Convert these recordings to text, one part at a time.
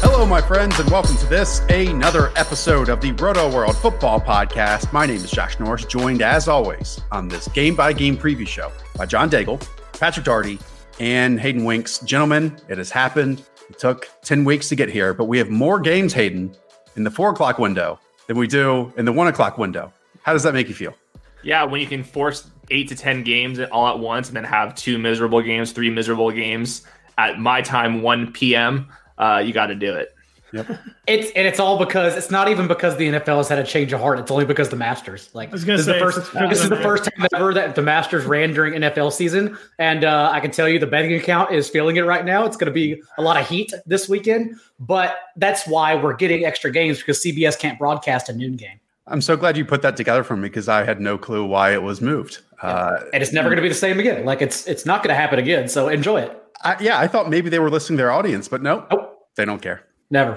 Hello, my friends, and welcome to this, another episode of the Roto World Football Podcast. My name is Josh Norris, joined, as always, on this game-by-game preview show by John Daigle, Patrick Darty, and Hayden Winks. Gentlemen, it has happened. It took 10 weeks to get here, but we have more games, Hayden, in the 4 o'clock window than we do in the 1 o'clock window. How does that make you feel? Yeah, when you can force 8 to 10 games all at once and then have 2 miserable games, 3 miserable games at my time, 1 p.m., you got to do it. Yep. It's all because it's not even because the NFL has had a change of heart. It's only because the Masters. Like, this is the first time ever that the Masters ran during NFL season, and I can tell you the betting account is feeling it right now. It's going to be a lot of heat this weekend, but that's why we're getting extra games, because CBS can't broadcast a noon game. I'm so glad you put that together for me, because I had no clue why it was moved. Yeah. And it's never going to be the same again. Like, it's not going to happen again. So enjoy it. I thought maybe they were listening to their audience, but nope. They don't care. Never.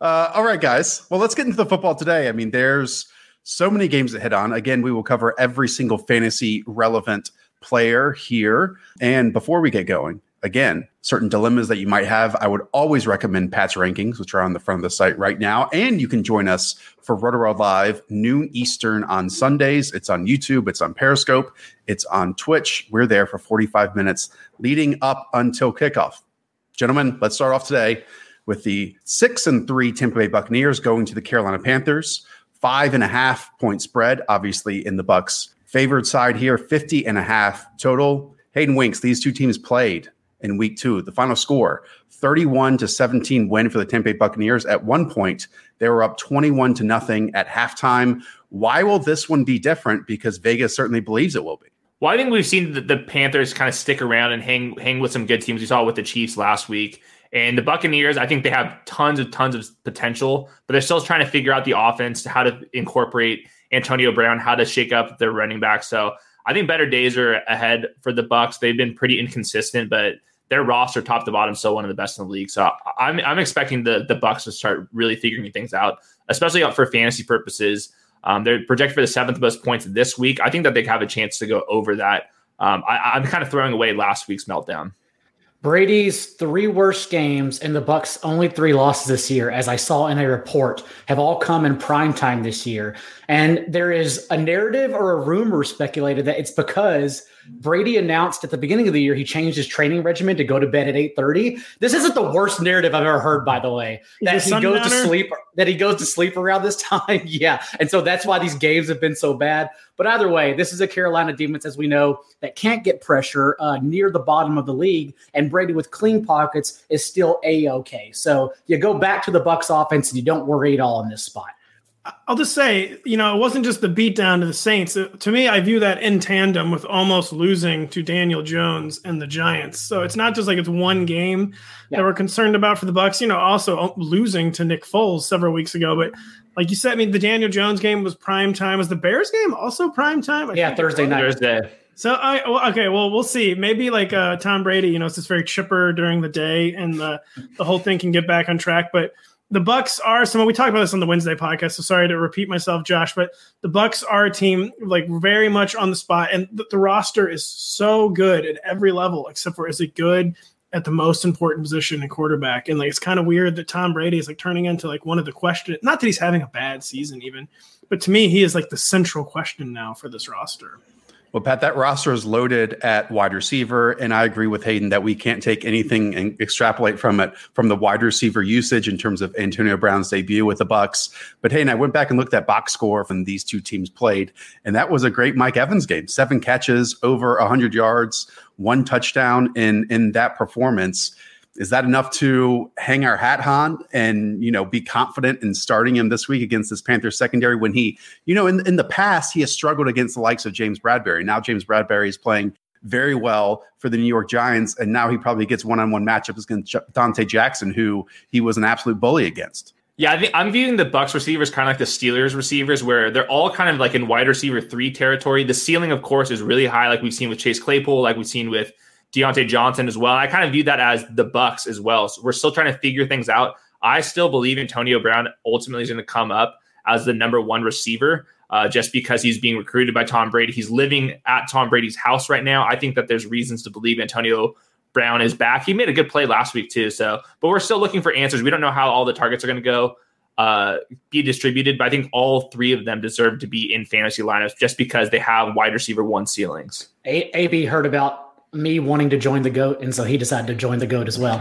All right, guys. Well, let's get into the football today. I mean, there's so many games to hit on. Again, we will cover every single fantasy relevant player here. And before we get going, again, certain dilemmas that you might have, I would always recommend Pat's rankings, which are on the front of the site right now. And you can join us for RotoWorld Live noon Eastern on Sundays. It's on YouTube. It's on Periscope. It's on Twitch. We're there for 45 minutes leading up until kickoff. Gentlemen, let's start off today with the 6-3 Tampa Bay Buccaneers going to the Carolina Panthers. 5.5 point spread, obviously, in the Bucs' favored side here. 50.5 total. Hayden Winks, these two teams played in week 2. The final score, 31-17 win for the Tampa Bay Buccaneers. At one point, they were up 21-0 at halftime. Why will this one be different? Because Vegas certainly believes it will be. Well, I think we've seen the Panthers kind of stick around and hang with some good teams. We saw it with the Chiefs last week. And the Buccaneers, I think they have tons of potential, but they're still trying to figure out the offense, how to incorporate Antonio Brown, how to shake up their running back. So I think better days are ahead for the Bucs. They've been pretty inconsistent, but their roster top to bottom, so one of the best in the league. So I'm expecting the Bucs to start really figuring things out, especially out for fantasy purposes. They're projected for the 7th most points this week. I think that they have a chance to go over that. I'm kind of throwing away last week's meltdown. Brady's 3 worst games and the Bucs' only 3 losses this year, as I saw in a report, have all come in prime time this year. And there is a narrative or a rumor speculated that it's because Brady announced at the beginning of the year he changed his training regimen to go to bed at 8:30. This isn't the worst narrative I've ever heard, by the way. That he goes to sleep. That he goes to sleep around this time, yeah. And so that's why these games have been so bad. But either way, this is a Carolina defense, as we know, that can't get pressure near the bottom of the league, and Brady with clean pockets is still A-OK. So you go back to the Bucs offense, and you don't worry at all in this spot. I'll just say, you know, it wasn't just the beatdown to the Saints. To me, I view that in tandem with almost losing to Daniel Jones and the Giants. So it's not just like it's one game that we're concerned about for the Bucs. You know, also losing to Nick Foles several weeks ago. But like you said, I mean, the Daniel Jones game was prime time. Was the Bears game also prime time? Thursday night. So we'll see. Maybe like Tom Brady, you know, it's just very chipper during the day, and the whole thing can get back on track. But the Bucs are someone — we talked about this on the Wednesday podcast, so sorry to repeat myself, Josh — but the Bucs are a team like very much on the spot, and the roster is so good at every level, except for is it good at the most important position in quarterback. And like, it's kind of weird that Tom Brady is like turning into like one of the questions. Not that he's having a bad season even, but to me, he is like the central question now for this roster. Well, Pat, that roster is loaded at wide receiver, and I agree with Hayden that we can't take anything and extrapolate from it from the wide receiver usage in terms of Antonio Brown's debut with the Bucs. But Hayden, I went back and looked at box score when these two teams played, and that was a great Mike Evans game. 7 catches, over 100 yards, 1 touchdown in that performance. Is that enough to hang our hat on and, you know, be confident in starting him this week against this Panthers secondary when he, you know, in the past, he has struggled against the likes of James Bradbury. Now James Bradbury is playing very well for the New York Giants, and now he probably gets one-on-one matchups against Dante Jackson, who he was an absolute bully against. Yeah, I think I'm viewing the Bucs receivers kind of like the Steelers receivers, where they're all kind of like in wide receiver 3 territory. The ceiling, of course, is really high, like we've seen with Chase Claypool, like we've seen with Deontay Johnson as well. I kind of view that as the Bucs as well. So we're still trying to figure things out. I still believe Antonio Brown ultimately is going to come up as the number 1 receiver just because he's being recruited by Tom Brady. He's living at Tom Brady's house right now. I think that there's reasons to believe Antonio Brown is back. He made a good play last week too. So, but we're still looking for answers. We don't know how all the targets are going to go be distributed, but I think all 3 of them deserve to be in fantasy lineups just because they have wide receiver 1 ceilings. AB heard about me wanting to join the GOAT, and so he decided to join the GOAT as well.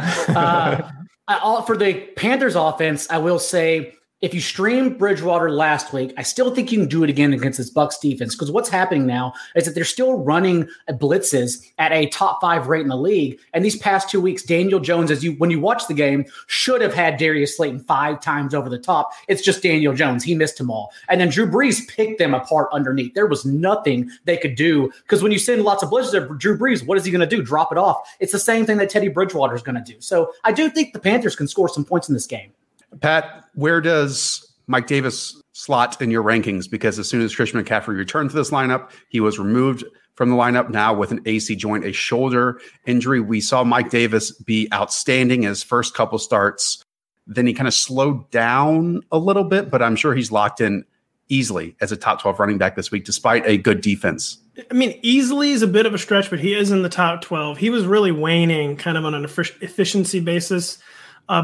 For the Panthers offense, I will say, if you streamed Bridgewater last week, I still think you can do it again against this Bucs defense, because what's happening now is that they're still running blitzes at a top 5 rate in the league. And these past 2 weeks, Daniel Jones, when you watch the game, should have had Darius Slayton 5 times over the top. It's just Daniel Jones. He missed them all. And then Drew Brees picked them apart underneath. There was nothing they could do, because when you send lots of blitzes at Drew Brees, what is he going to do? Drop it off. It's the same thing that Teddy Bridgewater is going to do. So I do think the Panthers can score some points in this game. Pat, where does Mike Davis slot in your rankings? Because as soon as Christian McCaffrey returned to this lineup, he was removed from the lineup now with an AC joint, a shoulder injury. We saw Mike Davis be outstanding his first couple starts. Then he kind of slowed down a little bit, but I'm sure he's locked in easily as a top 12 running back this week, despite a good defense. I mean, easily is a bit of a stretch, but he is in the top 12. He was really waning kind of on an efficiency basis.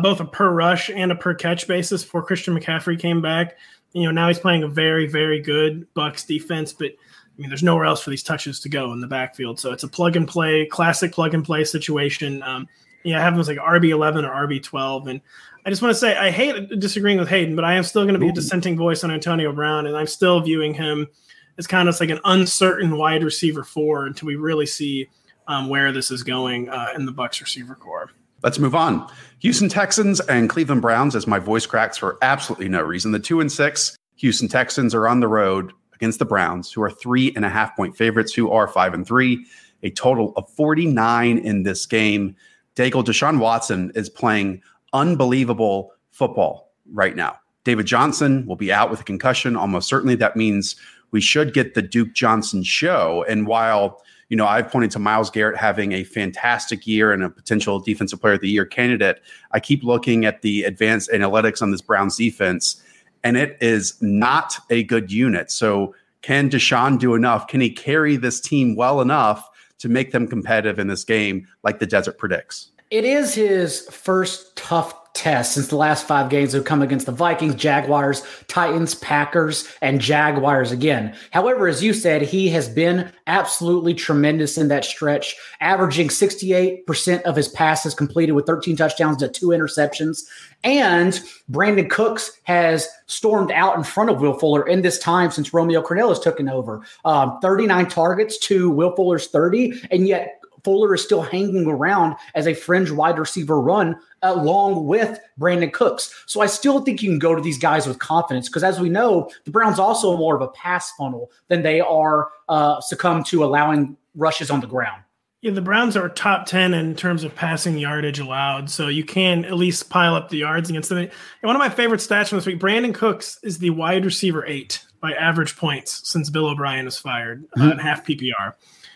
Both a per rush and a per catch basis before Christian McCaffrey came back. You know, now he's playing a very, very good Bucs defense, but I mean, there's nowhere else for these touches to go in the backfield. So it's a plug and play, classic plug and play situation. I have him as like RB11 or RB12. And I just want to say, I hate disagreeing with Hayden, but I am still going to be a dissenting voice on Antonio Brown. And I'm still viewing him as kind of like an uncertain wide receiver 4 until we really see where this is going in the Bucs receiver core. Let's move on. Houston Texans and Cleveland Browns, as my voice cracks for absolutely no reason. The 2-6 Houston Texans are on the road against the Browns, who are 3.5-point favorites, who are 5-3, a total of 49 in this game. Daigle, Deshaun Watson is playing unbelievable football right now. David Johnson will be out with a concussion. Almost certainly that means we should get the Duke Johnson show. And while you know, I've pointed to Myles Garrett having a fantastic year and a potential Defensive Player of the Year candidate. I keep looking at the advanced analytics on this Browns defense, and it is not a good unit. So can Deshaun do enough? Can he carry this team well enough to make them competitive in this game like the desert predicts? It is his first tough test since the last five games have come against the Vikings, Jaguars, Titans, Packers, and Jaguars again. However, as you said, he has been absolutely tremendous in that stretch, averaging 68% of his passes completed with 13 touchdowns to 2 interceptions. And Brandon Cooks has stormed out in front of Will Fuller in this time since Romeo Crennel has taken over. 39 targets to Will Fuller's 30, and yet Fuller is still hanging around as a fringe wide receiver run along with Brandon Cooks. So I still think you can go to these guys with confidence because, as we know, the Browns also are more of a pass funnel than they are succumb to allowing rushes on the ground. Yeah, the Browns are top 10 in terms of passing yardage allowed, so you can at least pile up the yards against them. And one of my favorite stats from this week, Brandon Cooks is the wide receiver 8 by average points since Bill O'Brien was fired at half PPR.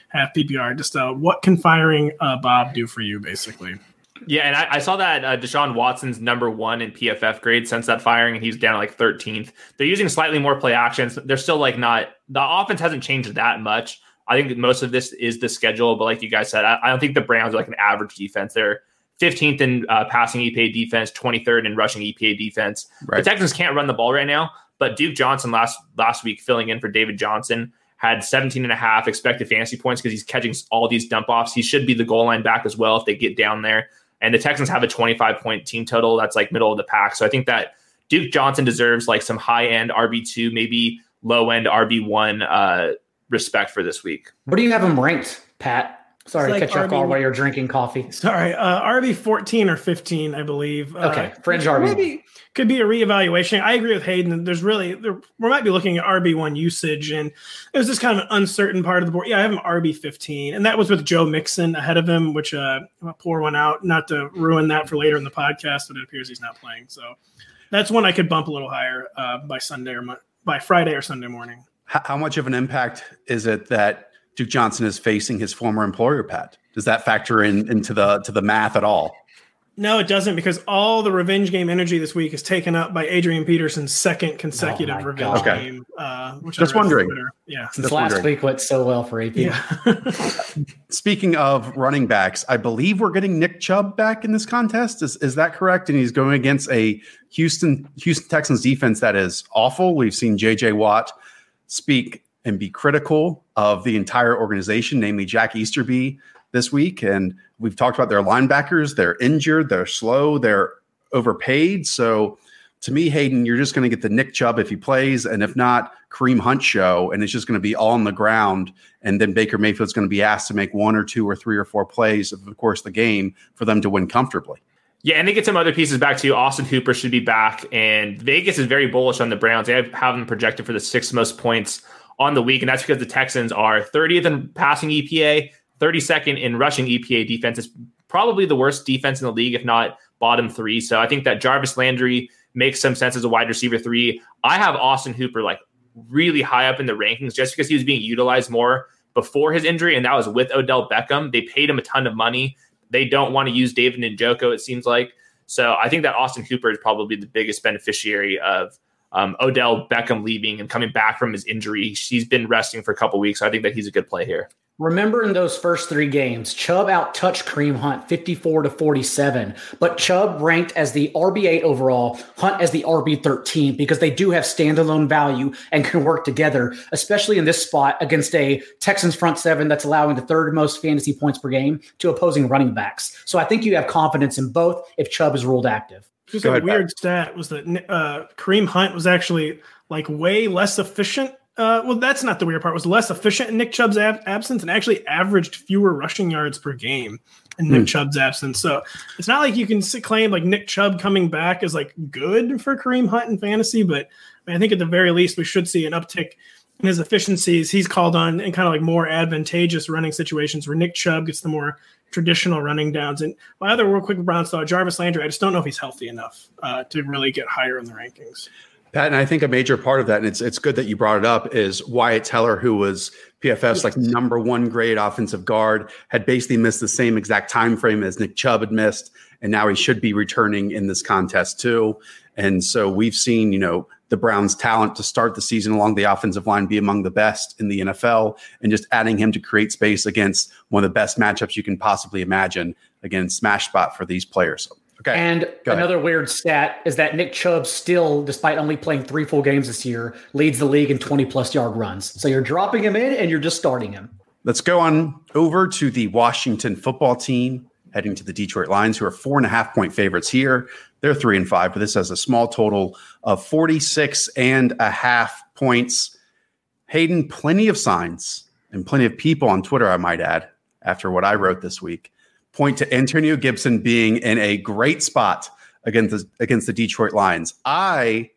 Half PPR, just what can firing Bob do for you, basically? Yeah, and I saw that Deshaun Watson's #1 in PFF grade since that firing, and he's down like 13th. They're using slightly more play actions. They're still like not – the offense hasn't changed that much. I think most of this is the schedule, but like you guys said, I don't think the Browns are like an average defense. They're 15th in passing EPA defense, 23rd in rushing EPA defense. Right. The Texans can't run the ball right now, but Duke Johnson last week filling in for David Johnson – had 17.5 expected fantasy points because he's catching all these dump offs. He should be the goal line back as well if they get down there. And the Texans have a 25-point team total that's like middle of the pack. So I think that Duke Johnson deserves like some high-end RB2, maybe low-end RB1 respect for this week. What do you have him ranked, Pat? Sorry to catch you off guard while you're drinking coffee. Sorry, RB 14 or 15, I believe. Okay, fringe RB. Maybe could be a reevaluation. I agree with Hayden. There's really we might be looking at RB1 usage, and it was just kind of an uncertain part of the board. Yeah, I have him RB 15, and that was with Joe Mixon ahead of him, which I'll pour one out. Not to ruin that for later in the podcast, but it appears he's not playing. So that's one I could bump a little higher by Friday or Sunday morning. How much of an impact is it that Duke Johnson is facing his former employer, Pat? Does that factor into the math at all? No, it doesn't, because all the revenge game energy this week is taken up by Adrian Peterson's second consecutive revenge game. Which just wondering. Yeah. Since last week went so well for AP. Yeah. Speaking of running backs, I believe we're getting Nick Chubb back in this contest. Is that correct? And he's going against a Houston Texans defense that is awful. We've seen J.J. Watt speak and be critical of the entire organization, namely Jack Easterby this week. And we've talked about their linebackers. They're injured. They're slow. They're overpaid. So to me, Hayden, you're just going to get the Nick Chubb if he plays, and if not, Kareem Hunt show. And it's just going to be all on the ground. And then Baker Mayfield's going to be asked to make 1 or 2 or 3 or 4 plays over the course of the game for them to win comfortably. Yeah, and they get some other pieces back too. Austin Hooper should be back. And Vegas is very bullish on the Browns. They have them projected for the 6th most points on the week, and that's because the Texans are 30th in passing EPA, 32nd in rushing EPA defense. It's probably the worst defense in the league, if not bottom 3. So I think that Jarvis Landry makes some sense as a wide receiver 3. I have Austin Hooper like really high up in the rankings just because he was being utilized more before his injury, and that was with Odell Beckham. They paid him a ton of money. They don't want to use David Njoku, it seems like. So I think that Austin Hooper is probably the biggest beneficiary of Odell Beckham leaving and coming back from his injury. He's been resting for a couple weeks. So I think that he's a good play here. Remember in those first 3 games, Chubb out-touched Kareem Hunt 54-47, but Chubb ranked as the RB8 overall, Hunt as the RB13, because they do have standalone value and can work together, especially in this spot against a Texans front 7 that's allowing the 3rd most fantasy points per game to opposing running backs. So I think you have confidence in both if Chubb is ruled active. Just a weird stat was that Kareem Hunt was actually like way less efficient. Well, that's not the weird part. Was less efficient in Nick Chubb's absence and actually averaged fewer rushing yards per game in Nick Chubb's absence. So it's not like you can claim like Nick Chubb coming back is like good for Kareem Hunt in fantasy, but I think at the very least we should see an uptick in his efficiencies. He's called on in kind of like more advantageous running situations where Nick Chubb gets the more traditional running downs. And my other real quick Browns thought, Jarvis Landry, I just don't know if he's healthy enough to really get higher in the rankings. Pat, and I think a major part of that, and it's good that you brought it up, is Wyatt Teller, who was PFF's like number one grade offensive guard, had basically missed the same exact time frame as Nick Chubb had missed. And now he should be returning in this contest too. And so we've seen, you know, the Browns' talent to start the season along the offensive line be among the best in the NFL, and just adding him to create space against one of the best matchups you can possibly imagine. Again, smash spot for these players. Okay. And another weird stat is that Nick Chubb still, despite only playing 3 full games this year, leads the league in 20-plus yard runs. So you're dropping him in and you're just starting him. Let's go on over to the Washington Football Team, heading to the Detroit Lions, who are 4.5-point favorites here. They're 3-5, but this has a small total of 46.5 points. Hayden, plenty of signs and plenty of people on Twitter, I might add, after what I wrote this week, point to Antonio Gibson being in a great spot against the Detroit Lions. I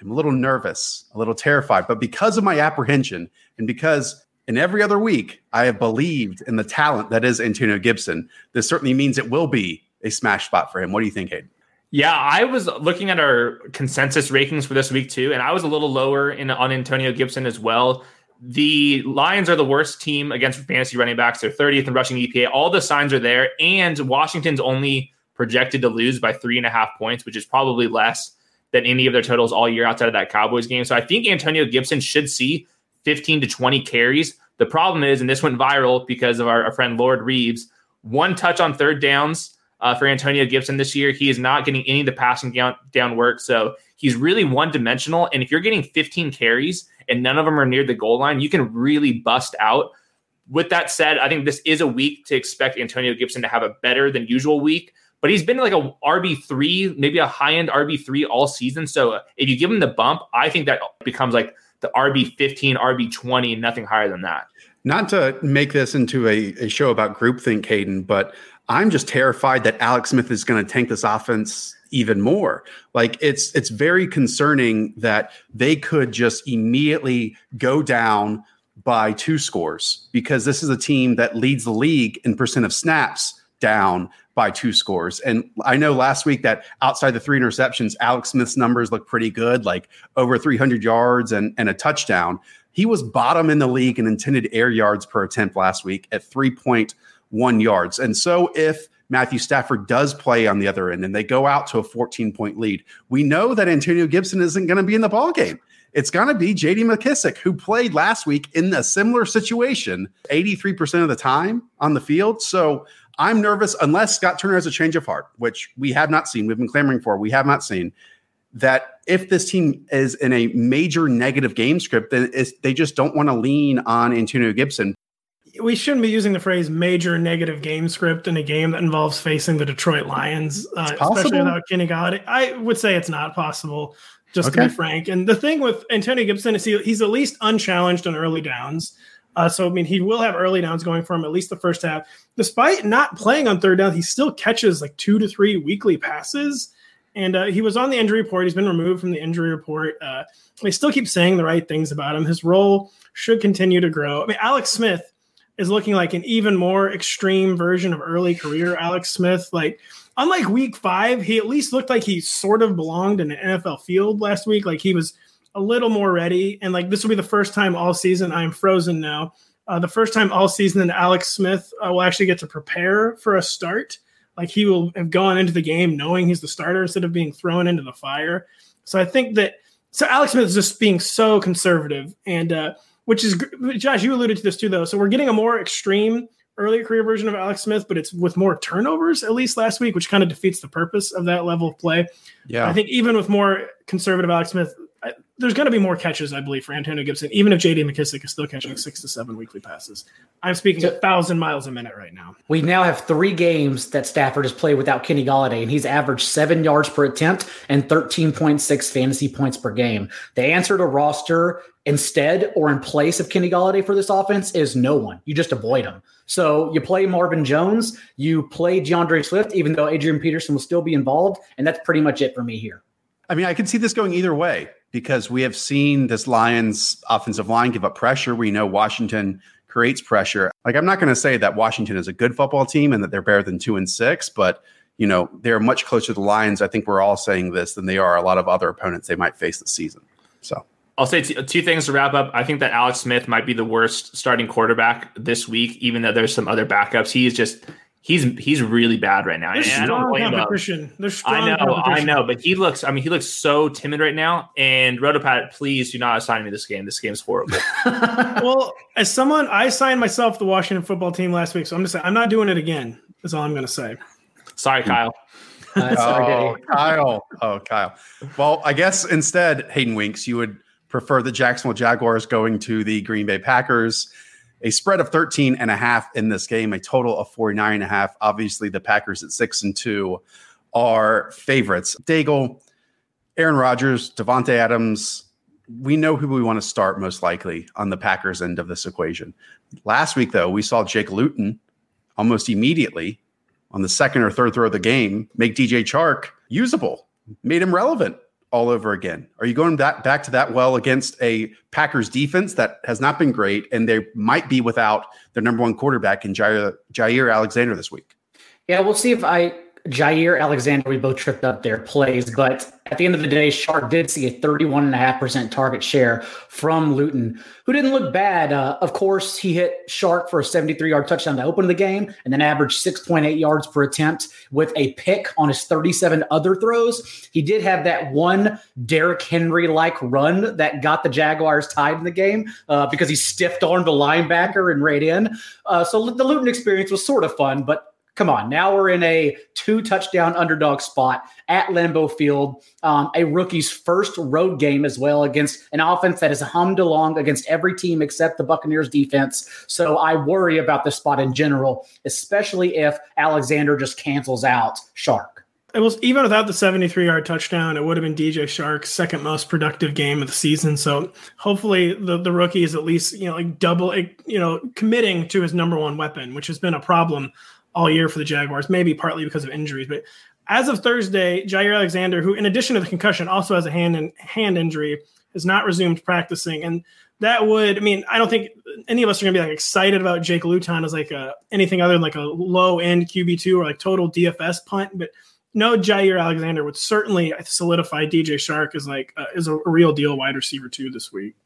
am a little nervous, a little terrified, but because of my apprehension and because in every other week, I have believed in the talent that is Antonio Gibson, this certainly means it will be a smash spot for him. What do you think, Hayden? Yeah, I was looking at our consensus rankings for this week too, and I was a little lower on Antonio Gibson as well. The Lions are the worst team against fantasy running backs. They're 30th in rushing EPA. All the signs are there, and Washington's only projected to lose by 3.5 points, which is probably less than any of their totals all year outside of that Cowboys game. So I think Antonio Gibson should see 15 to 20 carries. The problem is, and this went viral because of our friend Lord Reeves, 1 touch on third downs for Antonio Gibson this year. He is not getting any of the passing down work. So he's really one-dimensional. And if you're getting 15 carries and none of them are near the goal line, you can really bust out. With that said, I think this is a week to expect Antonio Gibson to have a better than usual week. But he's been like a RB3, maybe a high-end RB3 all season. So if you give him the bump, I think that becomes like the RB15, RB20, nothing higher than that. Not to make this into a show about groupthink, Hayden, but I'm just terrified that Alex Smith is going to tank this offense even more. Like it's very concerning that they could just immediately go down by 2 scores, because this is a team that leads the league in % of snaps down by 2 scores. And I know last week that outside the 3 interceptions, Alex Smith's numbers look pretty good, like over 300 yards and a touchdown. He was bottom in the league in intended air yards per attempt last week at 3.1 yards. And so if Matthew Stafford does play on the other end and they go out to a 14-point lead, we know that Antonio Gibson isn't going to be in the ballgame. It's going to be J.D. McKissic, who played last week in a similar situation 83% of the time on the field. So I'm nervous, unless Scott Turner has a change of heart, which we have not seen. We've been clamoring for. We have not seen that. If this team is in a major negative game script, then they just don't want to lean on Antonio Gibson. We shouldn't be using the phrase major negative game script in a game that involves facing the Detroit Lions, especially without Kenny Golladay. I would say it's not possible, to be frank. And the thing with Antonio Gibson is he's at least unchallenged on early downs. He will have early downs going for him, at least the first half. Despite not playing on third down, he still catches like 2 to 3 weekly passes. And he was on the injury report. He's been removed from the injury report. They still keep saying the right things about him. His role should continue to grow. I mean, Alex Smith is looking like an even more extreme version of early career Alex Smith. Like, unlike week 5, he at least looked like he sort of belonged in an NFL field last week. Like, he was a little more ready. And like, this will be the first time all season. I am frozen now. The first time all season that Alex Smith will actually get to prepare for a start. Like, he will have gone into the game knowing he's the starter instead of being thrown into the fire. So I think that, Alex Smith is just being so conservative, and which is, Josh, you alluded to this too, though. So we're getting a more extreme early career version of Alex Smith, but it's with more turnovers, at least last week, which kind of defeats the purpose of that level of play. Yeah. I think even with more conservative Alex Smith, there's going to be more catches, I believe, for Antonio Gibson, even if J.D. McKissic is still catching 6 to 7 weekly passes. I'm speaking 1,000 miles a minute right now. We now have 3 games that Stafford has played without Kenny Golladay, and he's averaged 7 yards per attempt and 13.6 fantasy points per game. The answer to roster instead or in place of Kenny Golladay for this offense is no one. You just avoid him. So you play Marvin Jones, you play DeAndre Swift, even though Adrian Peterson will still be involved, and that's pretty much it for me here. I mean, I can see this going either way, because we have seen this Lions offensive line give up pressure. We know Washington creates pressure. Like, I'm not going to say that Washington is a good football team and that they're better than 2 and 6, but you know, they're much closer to the Lions, I think we're all saying this, than they are a lot of other opponents they might face this season. So I'll say two things to wrap up. I think that Alex Smith might be the worst starting quarterback this week, even though there's some other backups. He's just he's really bad right now. There's strong competition. I know, but he looks. I mean, he looks so timid right now. And Rotopat, please do not assign me this game. This game's horrible. Well, as someone, I signed myself the Washington Football Team last week, so I'm just saying I'm not doing it again. That's all I'm going to say. Sorry, Kyle. Kyle. Well, I guess instead, Hayden Winks, you would prefer the Jacksonville Jaguars going to the Green Bay Packers. A spread of 13.5 in this game, a total of 49.5. Obviously, the Packers at 6-2 are favorites. Daigle, Aaron Rodgers, Devontae Adams, we know who we want to start most likely on the Packers end of this equation. Last week, though, we saw Jake Luton almost immediately on the second or third throw of the game make DJ Chark usable, made him relevant all over again. Are you going back to that well against a Packers defense that has not been great, and they might be without their number one quarterback in Jaire Alexander this week? Yeah, we'll see if Jaire Alexander, we both tripped up their plays, but at the end of the day, Chark did see a 31.5% target share from Luton, who didn't look bad. Of course, he hit Chark for a 73-yard touchdown to open the game and then averaged 6.8 yards per attempt with a pick on his 37 other throws. He did have that one Derrick Henry-like run that got the Jaguars tied in the game because he stiff-armed the linebacker and right in. So the Luton experience was sort of fun, but come on, now we're in a 2-touchdown underdog spot at Lambeau Field, a rookie's first road game as well against an offense that has hummed along against every team except the Buccaneers defense. So I worry about this spot in general, especially if Alexander just cancels out Chark. It was, even without the 73-yard touchdown, it would have been DJ Chark's second most productive game of the season. So hopefully the rookie is at least committing to his number one weapon, which has been a problem all year for the Jaguars, maybe partly because of injuries. But as of Thursday, Jaire Alexander, who in addition to the concussion also has a hand injury, has not resumed practicing. And that would, I mean, I don't think any of us are going to be like excited about Jake Luton as like anything other than like a low end QB2 or like total DFS punt. But no, Jaire Alexander would certainly solidify DJ Chark as like is a real deal wide receiver too this week.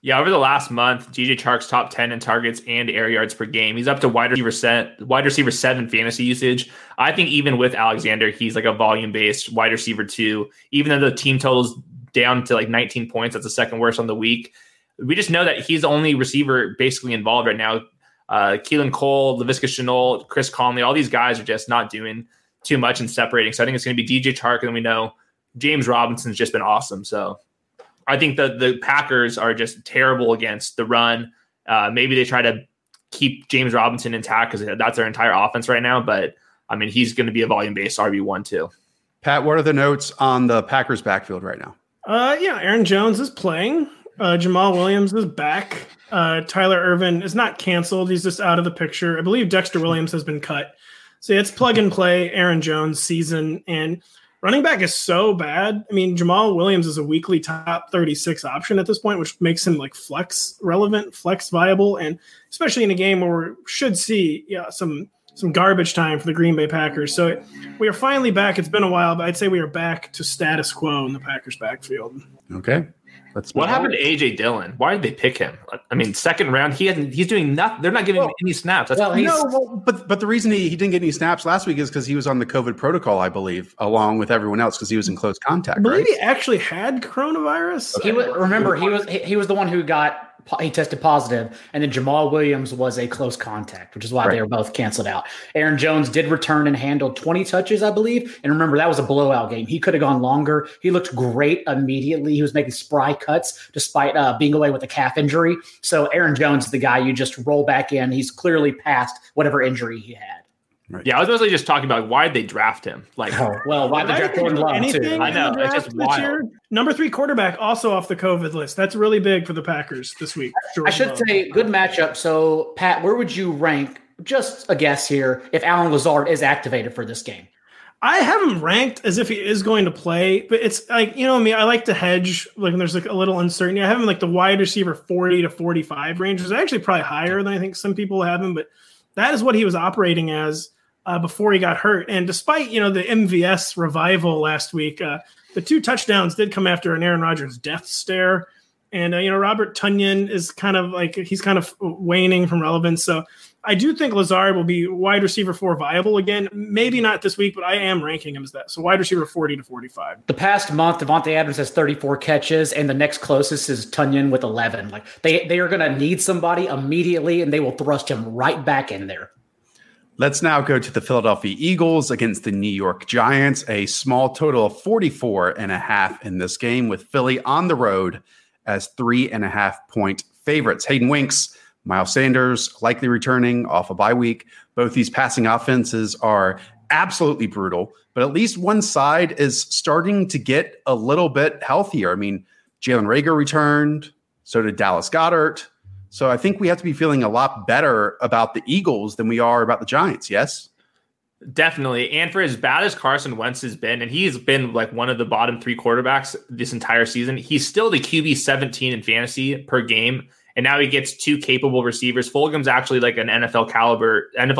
Yeah, over the last month, DJ Chark's top 10 in targets and air yards per game. He's up to wide receiver 7 fantasy usage. I think even with Alexander, he's like a volume-based wide receiver 2. Even though the team total's down to like 19 points, that's the second worst on the week. We just know that he's the only receiver basically involved right now. Keelan Cole, Laviska Shenault, Chris Conley, all these guys are just not doing too much and separating. So I think it's going to be DJ Chark, and we know James Robinson's just been awesome, so I think that the Packers are just terrible against the run. Maybe they try to keep James Robinson intact because that's their entire offense right now. But, I mean, he's going to be a volume-based RB1 too. Pat, what are the notes on the Packers backfield right now? Aaron Jones is playing. Jamal Williams is back. Tyler Ervin is not canceled. He's just out of the picture. I believe Dexter Williams has been cut. So it's plug-and-play Aaron Jones season, and running back is so bad. I mean, Jamal Williams is a weekly top 36 option at this point, which makes him like flex relevant, flex viable, and especially in a game where we should see some garbage time for the Green Bay Packers. So we are finally back. It's been a while, but I'd say we are back to status quo in the Packers backfield. Okay. What happened to A.J. Dillon? Why did they pick him? I mean, second round, he's doing nothing. They're not giving him any snaps. But the reason he didn't get any snaps last week is because he was on the COVID protocol, I believe, along with everyone else because he was in close contact. I believe he actually had coronavirus. Okay. He was the one who he tested positive, and then Jamal Williams was a close contact, which is why they were both canceled out. Aaron Jones did return and handled 20 touches, I believe. And remember, that was a blowout game. He could have gone longer. He looked great immediately. He was making spry cuts despite being away with a calf injury. So Aaron Jones is the guy you just roll back in. He's clearly past whatever injury he had. Right. Yeah, I was mostly just talking about why they draft him. Like, why they draft Jordan Love too? I know, it's just wild. Number 3 quarterback also off the COVID list. That's really big for the Packers this week. I should say, good matchup. So, Pat, where would you rank? Just a guess here. If Allen Lazard is activated for this game, I have him ranked as if he is going to play, but it's like, you know me, I like to hedge. Like when there's like a little uncertainty, I have him like the wide receiver 40 to 45 range, which is actually probably higher than I think some people have him, but that is what he was operating as before he got hurt. And despite, the MVS revival last week, the 2 touchdowns did come after an Aaron Rodgers death stare. And, Robert Tonyan is kind of like, he's kind of waning from relevance. So I do think Lazard will be wide receiver 4 viable again. Maybe not this week, but I am ranking him as that. So wide receiver 40 to 45. The past month, Devontae Adams has 34 catches, and the next closest is Tonyan with 11. Like they are going to need somebody immediately, and they will thrust him right back in there. Let's now go to the Philadelphia Eagles against the New York Giants. A small total of 44.5 in this game, with Philly on the road as 3.5-point favorites. Hayden Winks, Miles Sanders, likely returning off a bye week. Both these passing offenses are absolutely brutal, but at least one side is starting to get a little bit healthier. I mean, Jalen Reagor returned, so did Dallas Goedert. So I think we have to be feeling a lot better about the Eagles than we are about the Giants, yes? Definitely. And for as bad as Carson Wentz has been, and he's been like one of the bottom 3 quarterbacks this entire season, he's still the QB 17 in fantasy per game. And now he gets 2 capable receivers. Fulgham's actually like an NFL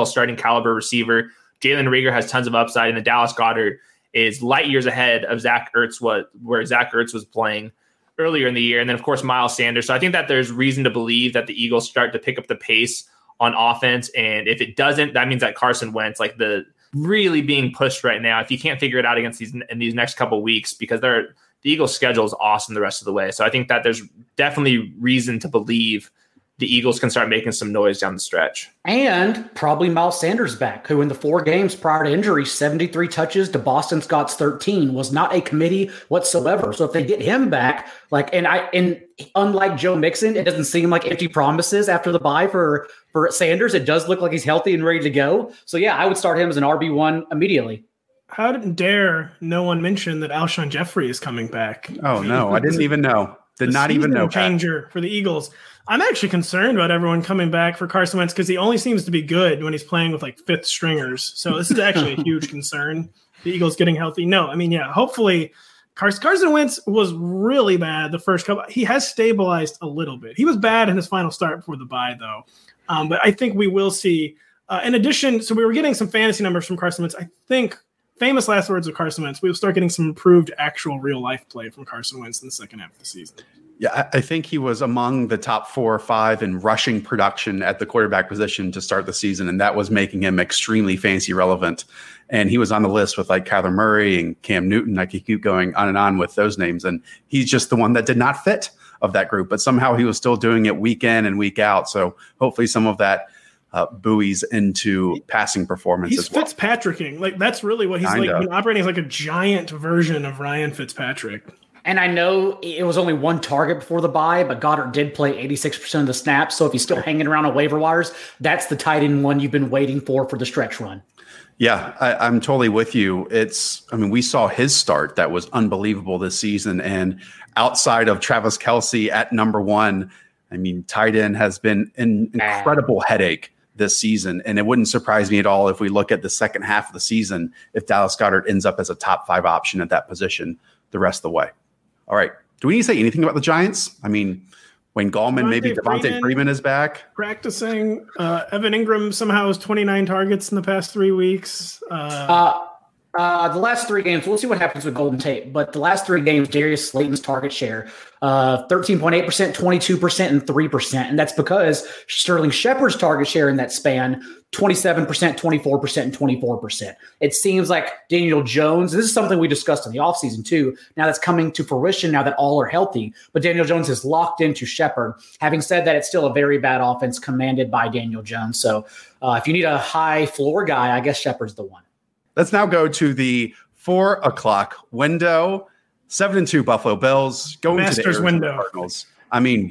starting caliber receiver. Jalen Reagor has tons of upside. And the Dallas Goedert is light years ahead of Zach Ertz, where Zach Ertz was playing earlier in the year. And then, of course, Miles Sanders. So I think that there's reason to believe that the Eagles start to pick up the pace on offense. And if it doesn't, that means that Carson Wentz, like the really being pushed right now, if you can't figure it out against in these next couple of weeks, because the Eagles' schedule is awesome the rest of the way. So I think that there's definitely reason to believe the Eagles can start making some noise down the stretch. And probably Miles Sanders back, who in the 4 games prior to injury, 73 touches to Boston Scott's 13, was not a committee whatsoever. So if they get him back, and unlike Joe Mixon, it doesn't seem like empty promises after the bye for Sanders. It does look like he's healthy and ready to go. So yeah, I would start him as an RB1 immediately. How dare no one mention that Alshon Jeffrey is coming back? Oh no, I didn't even know. Did not even know. Changer for the Eagles. I'm actually concerned about everyone coming back for Carson Wentz because he only seems to be good when he's playing with like 5th stringers. So this is actually a huge concern. The Eagles getting healthy. No, I mean, yeah, hopefully Carson Wentz was really bad the first couple. He has stabilized a little bit. He was bad in his final start before the bye though. But I think we will see in addition. So we were getting some fantasy numbers from Carson Wentz. I think famous last words of Carson Wentz, we'll start getting some improved actual real life play from Carson Wentz in the second half of the season. Yeah, I think he was among the top 4 or 5 in rushing production at the quarterback position to start the season, and that was making him extremely fantasy relevant. And he was on the list with like Kyler Murray and Cam Newton. I could keep going on and on with those names, and he's just the one that did not fit of that group. But somehow he was still doing it week in and week out. So hopefully some of that buoys into passing performance. He's as well. Fitzpatricking. Like that's really what he's kind like been operating as, like a giant version of Ryan Fitzpatrick. And I know it was only 1 target before the bye, but Goddard did play 86% of the snaps. So if he's still hanging around on waiver wires, that's the tight end one you've been waiting for the stretch run. Yeah, I'm totally with you. We saw his start that was unbelievable this season. And outside of Travis Kelce at number 1, tight end has been an incredible headache this season. And it wouldn't surprise me at all if we look at the second half of the season, if Dallas Goedert ends up as a top 5 option at that position the rest of the way. All right. Do we need to say anything about the Giants? Wayne Gallman, maybe Devontae Freeman is back. Practicing. Evan Ingram somehow has 29 targets in the past 3 weeks. The last 3 games, we'll see what happens with Golden Tate, but the last 3 games, Darius Slayton's target share, 13.8%, 22%, and 3%. And that's because Sterling Shepard's target share in that span, 27%, 24%, and 24%. It seems like Daniel Jones, this is something we discussed in the offseason too, now that's coming to fruition now that all are healthy, but Daniel Jones is locked into Shepard. Having said that, it's still a very bad offense commanded by Daniel Jones. So if you need a high floor guy, I guess Shepard's the one. Let's now go to the 4:00 window. 7-2 Buffalo Bills going Masters to the Arizona window. Cardinals.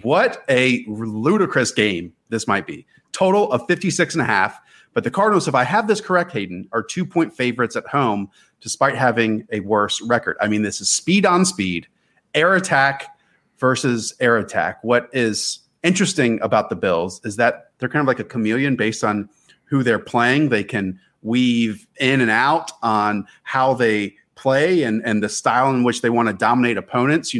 What a ludicrous game this might be. Total of 56.5. But the Cardinals, if I have this correct, Hayden, are 2-point favorites at home, despite having a worse record. This is speed on speed, air attack versus air attack. What is interesting about the Bills is that they're kind of like a chameleon based on who they're playing. They can weave in and out on how they play and the style in which they want to dominate opponents.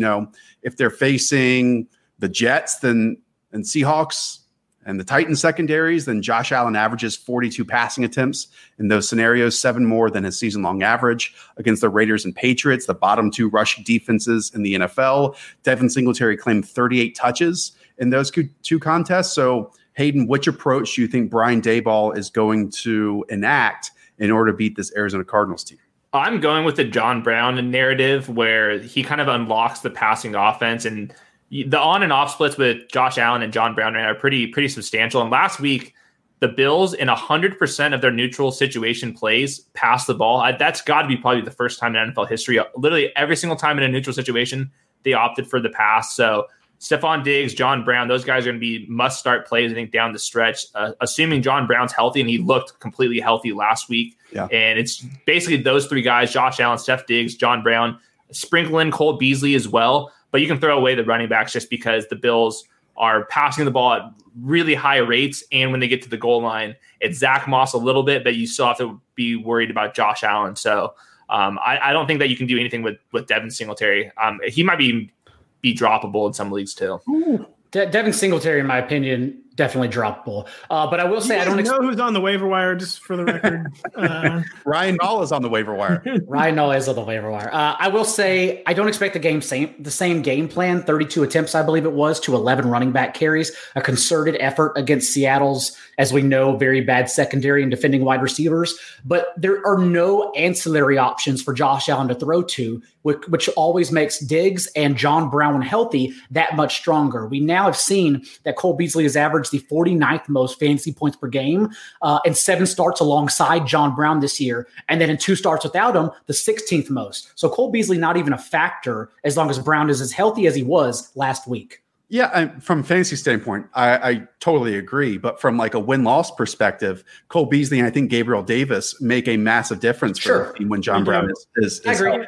If they're facing the Jets and Seahawks, and the Titans secondaries, then Josh Allen averages 42 passing attempts in those scenarios, 7 more than his season-long average. Against the Raiders and Patriots, the bottom 2 rushing defenses in the NFL, Devin Singletary claimed 38 touches in those 2 contests. So, Hayden, which approach do you think Brian Daboll is going to enact in order to beat this Arizona Cardinals team? I'm going with the John Brown narrative where he kind of unlocks the passing offense, and the on and off splits with Josh Allen and John Brown are pretty substantial. And last week, the Bills in 100% of their neutral situation plays passed the ball. That's got to be probably the first time in NFL history. Literally every single time in a neutral situation, they opted for the pass. So Stephon Diggs, John Brown, those guys are going to be must-start plays, I think, down the stretch, assuming John Brown's healthy, and he looked completely healthy last week. Yeah. And it's basically those 3 guys, Josh Allen, Steph Diggs, John Brown, sprinkle in Cole Beasley as well. But you can throw away the running backs just because the Bills are passing the ball at really high rates, and when they get to the goal line, it's Zach Moss a little bit, but you still have to be worried about Josh Allen. So I don't think that you can do anything with Devin Singletary. He might be droppable in some leagues too. Devin Singletary, in my opinion, definitely droppable. But I will say, I don't know who's on the waiver wire, just for the record. Ryan Nall is on the waiver wire. Ryan Nall is on the waiver wire. I will say, I don't expect the same game plan. 32 attempts, I believe it was, to 11 running back carries. A concerted effort against Seattle's, as we know, very bad secondary and defending wide receivers. But there are no ancillary options for Josh Allen to throw to, which always makes Diggs and John Brown healthy that much stronger. We now have seen that Cole Beasley has averaged the 49th most fantasy points per game and 7 starts alongside John Brown this year. And then in 2 starts without him, the 16th most. So Cole Beasley, not even a factor as long as Brown is as healthy as he was last week. Yeah, from a fantasy standpoint, I totally agree. But from like a win-loss perspective, Cole Beasley and I think Gabriel Davis make a massive difference for the team when John Brown is healthy.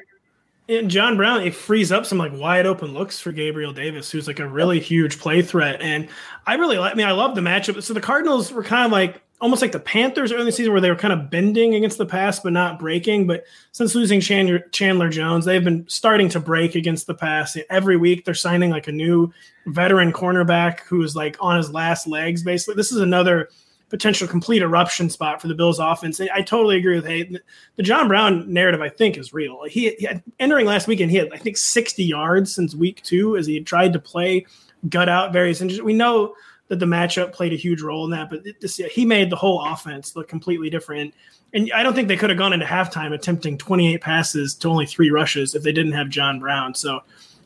And John Brown, it frees up some like wide open looks for Gabriel Davis, who's like a really huge play threat. And I love the matchup. So the Cardinals were kind of like almost like the Panthers early in the season, where they were kind of bending against the pass but not breaking. But since losing Chandler Jones, they've been starting to break against the pass every week. They're signing like a new veteran cornerback who is like on his last legs. Basically, this is another potential complete eruption spot for the Bills offense. I totally agree with Hayden. The John Brown narrative, I think, is real. He entering last weekend, he had, I think, 60 yards since week 2 as he tried to play, gut out various injuries. We know that the matchup played a huge role in that, but he made the whole offense look completely different. And I don't think they could have gone into halftime attempting 28 passes to only 3 rushes if they didn't have John Brown. So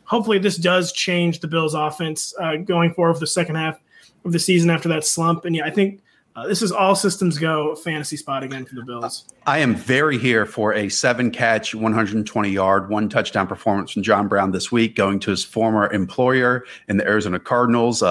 hopefully this does change the Bills offense going forward for the second half of the season after that slump. And I think this is all systems go fantasy spot again for the Bills. I am very here for a 7-catch, 120-yard, 1 touchdown performance from John Brown this week, going to his former employer in the Arizona Cardinals.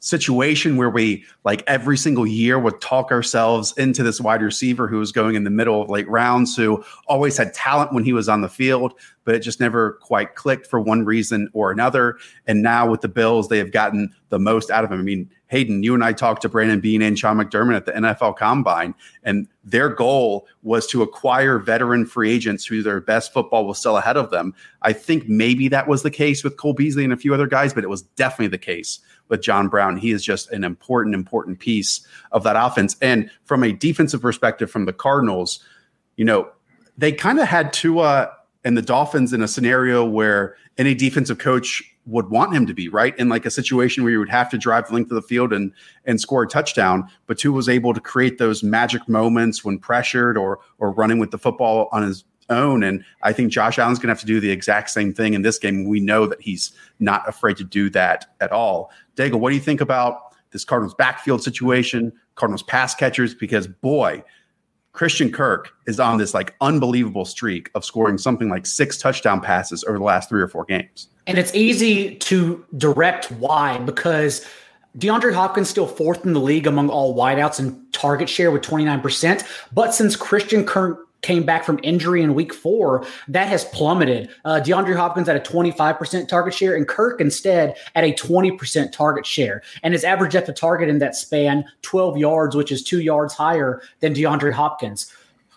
Situation where we, like every single year, would talk ourselves into this wide receiver who was going in the middle of late rounds, who always had talent when he was on the field, but it just never quite clicked for one reason or another. And now with the Bills, they have gotten the most out of him. I mean, Hayden, you and I talked to Brandon Bean and Sean McDermott at the NFL Combine, and their goal was to acquire veteran free agents who their best football was still ahead of them. I think maybe that was the case with Cole Beasley and a few other guys, but it was definitely the case with John Brown. He is just an important piece of that offense. And from a defensive perspective from the Cardinals, they kind of had Tua and the Dolphins in a scenario where any defensive coach would want him to be, right? In like a situation where you would have to drive the length of the field and score a touchdown. But Tua was able to create those magic moments when pressured or running with the football on his own. And I think Josh Allen's going to have to do the exact same thing in this game. We know that he's not afraid to do that at all. Daigle, what do you think about this Cardinals backfield situation, Cardinals pass catchers? Because boy, Christian Kirk is on this like unbelievable streak of scoring something like 6 touchdown passes over the last 3 or 4 games. And it's easy to direct why, because DeAndre Hopkins still 4th in the league among all wideouts in target share with 29%. But since Christian Kirk came back from injury in week 4, that has plummeted. DeAndre Hopkins at a 25% target share and Kirk instead at a 20% target share. And his average depth of target in that span, 12 yards, which is 2 yards higher than DeAndre Hopkins.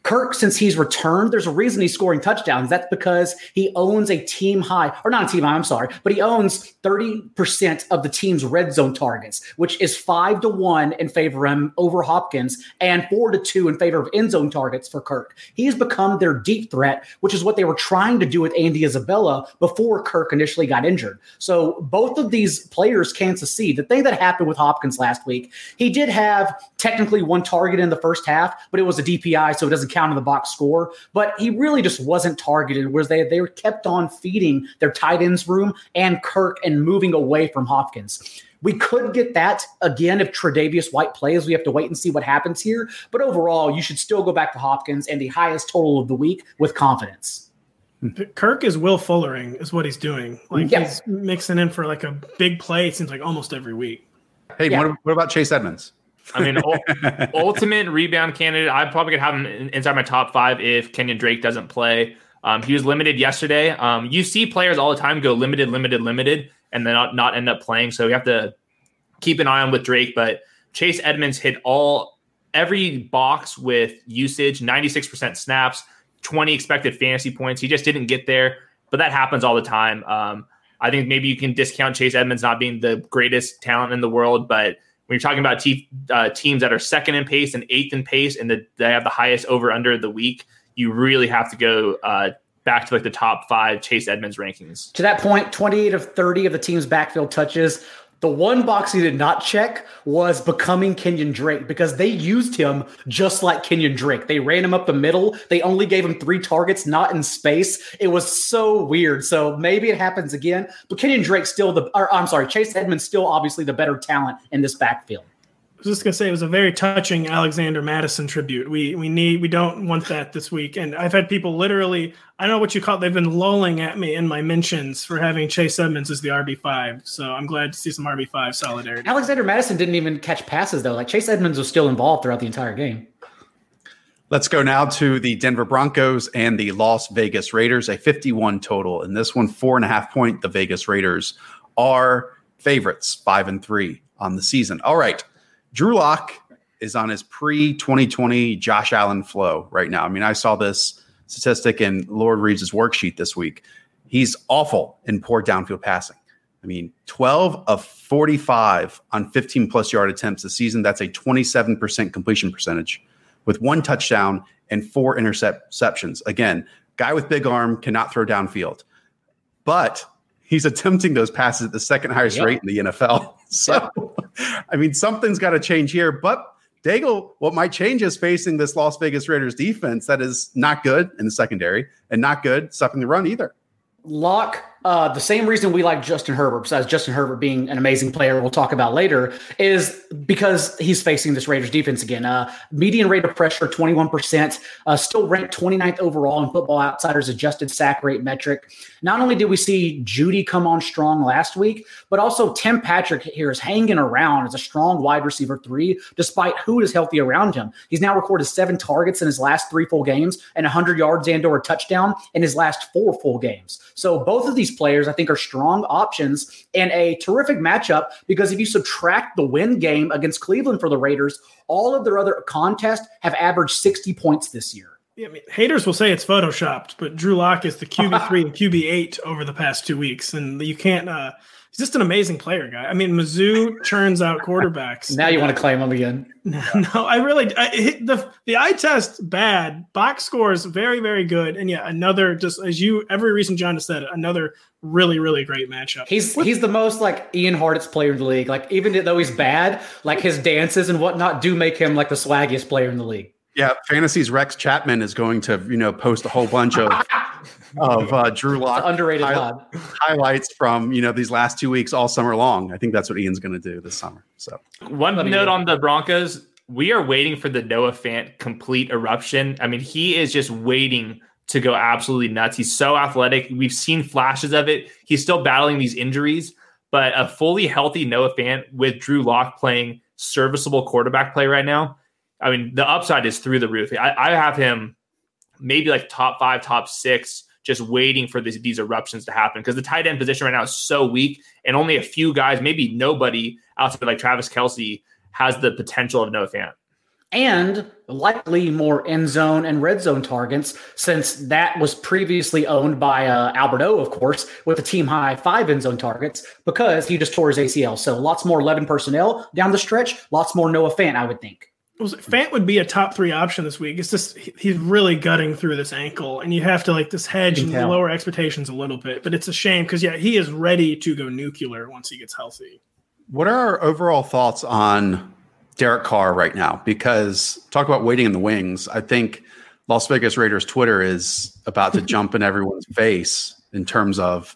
Kirk, since he's returned, there's a reason he's scoring touchdowns. That's because he owns a team high, or not a team high, I'm sorry, but he owns 30% of the team's red zone targets, which is 5-1 in favor of him over Hopkins and 4-2 in favor of end zone targets for Kirk. He's become their deep threat, which is what they were trying to do with Andy Isabella before Kirk initially got injured. So both of these players can succeed. The thing that happened with Hopkins last week, he did have technically one target in the first half, but it was a DPI, so it doesn't count in the box score. But he really just wasn't targeted, whereas they were kept on feeding their tight ends room and Kirk and moving away from Hopkins. We could get that again if Tre'Davious White plays. We have to wait and see what happens here. But overall, you should still go back to Hopkins and the highest total of the week with confidence. Kirk is Will Fullering is what he's doing. Like He's mixing in for like a big play, it seems like almost every week. Hey, What about Chase Edmonds? I mean, ultimate rebound candidate. I probably could have him inside my top five if Kenyon Drake doesn't play. He was limited yesterday. You see players all the time go limited, and then not end up playing. So we have to keep an eye on with Drake. But Chase Edmonds hit every box with usage, 96% snaps, 20 expected fantasy points. He just didn't get there, but that happens all the time. I think maybe you can discount Chase Edmonds not being the greatest talent in the world, but when you're talking about teams that are second in pace and eighth in pace, and they have the highest over-under of the week, you really have to go back to like the top five Chase Edmonds rankings. To that point, 28 of 30 of the team's backfield touches. The one box he did not check was becoming Kenyon Drake, because they used him just like Kenyon Drake. They ran him up the middle. They only gave him 3 targets, not in space. It was so weird. So maybe it happens again. But Kenyon Drake's still Chase Edmonds still obviously the better talent in this backfield. I was just gonna say it was a very touching Alexander Madison tribute. We don't want that this week. And I've had people literally, I don't know what you call it, they've been lolling at me in my mentions for having Chase Edmonds as the RB5. So I'm glad to see some RB5 solidarity. Alexander Madison didn't even catch passes though. Like Chase Edmonds was still involved throughout the entire game. Let's go now to the Denver Broncos and the Las Vegas Raiders, a 51 total. And this one, 4.5 point. The Vegas Raiders are favorites, 5-3 on the season. All right. Drew Lock is on his pre-2020 Josh Allen flow right now. I mean, I saw this statistic in Lord Reeves' worksheet this week. He's awful in poor downfield passing. I mean, 12 of 45 on 15-plus yard attempts this season. That's a 27% completion percentage with 1 touchdown and 4 interceptions. Again, guy with big arm cannot throw downfield. But he's attempting those passes at the second highest rate in the NFL. So, I mean, something's got to change here. But Daigle, what might change is facing this Las Vegas Raiders defense that is not good in the secondary and not good stopping the run either. Lock, the same reason we like Justin Herbert, besides Justin Herbert being an amazing player we'll talk about later, is because he's facing this Raiders defense again. Median rate of pressure, 21%, still ranked 29th overall in Football Outsiders' adjusted sack rate metric. Not only did we see Judy come on strong last week, but also Tim Patrick here is hanging around as a strong wide receiver 3, despite who is healthy around him. He's now recorded 7 targets in his last 3 full games and 100 yards and/or a touchdown in his last 4 full games. So both of these players, I think, are strong options and a terrific matchup, because if you subtract the win game against Cleveland for the Raiders, all of their other contests have averaged 60 points this year. Yeah, I mean, haters will say it's photoshopped, but Drew Lock is the QB3 and QB8 over the past 2 weeks, and you can't he's just an amazing player, guy. I mean, Mizzou churns out quarterbacks. Now you want to claim him again. No, I really the eye test bad, box scores very, very good, and another, just as you every recent John has said, another really, really great matchup. He's the most like Ian Harditz player in the league. Like even though he's bad, like his dances and whatnot do make him like the swaggiest player in the league. Yeah, Fantasy's Rex Chapman is going to, post a whole bunch of Drew Lock underrated highlights from, these last 2 weeks all summer long. I think that's what Ian's going to do this summer. So one note on the Broncos, we are waiting for the Noah Fant complete eruption. I mean, he is just waiting to go absolutely nuts. He's so athletic. We've seen flashes of it. He's still battling these injuries, but a fully healthy Noah Fant with Drew Lock playing serviceable quarterback play right now, I mean, the upside is through the roof. I have him maybe like top 5, top 6, just waiting for these eruptions to happen, because the tight end position right now is so weak, and only a few guys, maybe nobody outside like Travis Kelce, has the potential of Noah Fant. and likely more end zone and red zone targets, since that was previously owned by Albert O, of course, with a team-high 5 end zone targets because he just tore his ACL. So lots more 11 personnel down the stretch, lots more Noah Fant, I would think. Fant would be a top 3 option this week. It's just he's really gutting through this ankle, and you have to like this hedge and lower expectations a little bit. But it's a shame because, yeah, he is ready to go nuclear once he gets healthy. What are our overall thoughts on Derek Carr right now? Because talk about waiting in the wings. I think Las Vegas Raiders Twitter is about to jump in everyone's face in terms of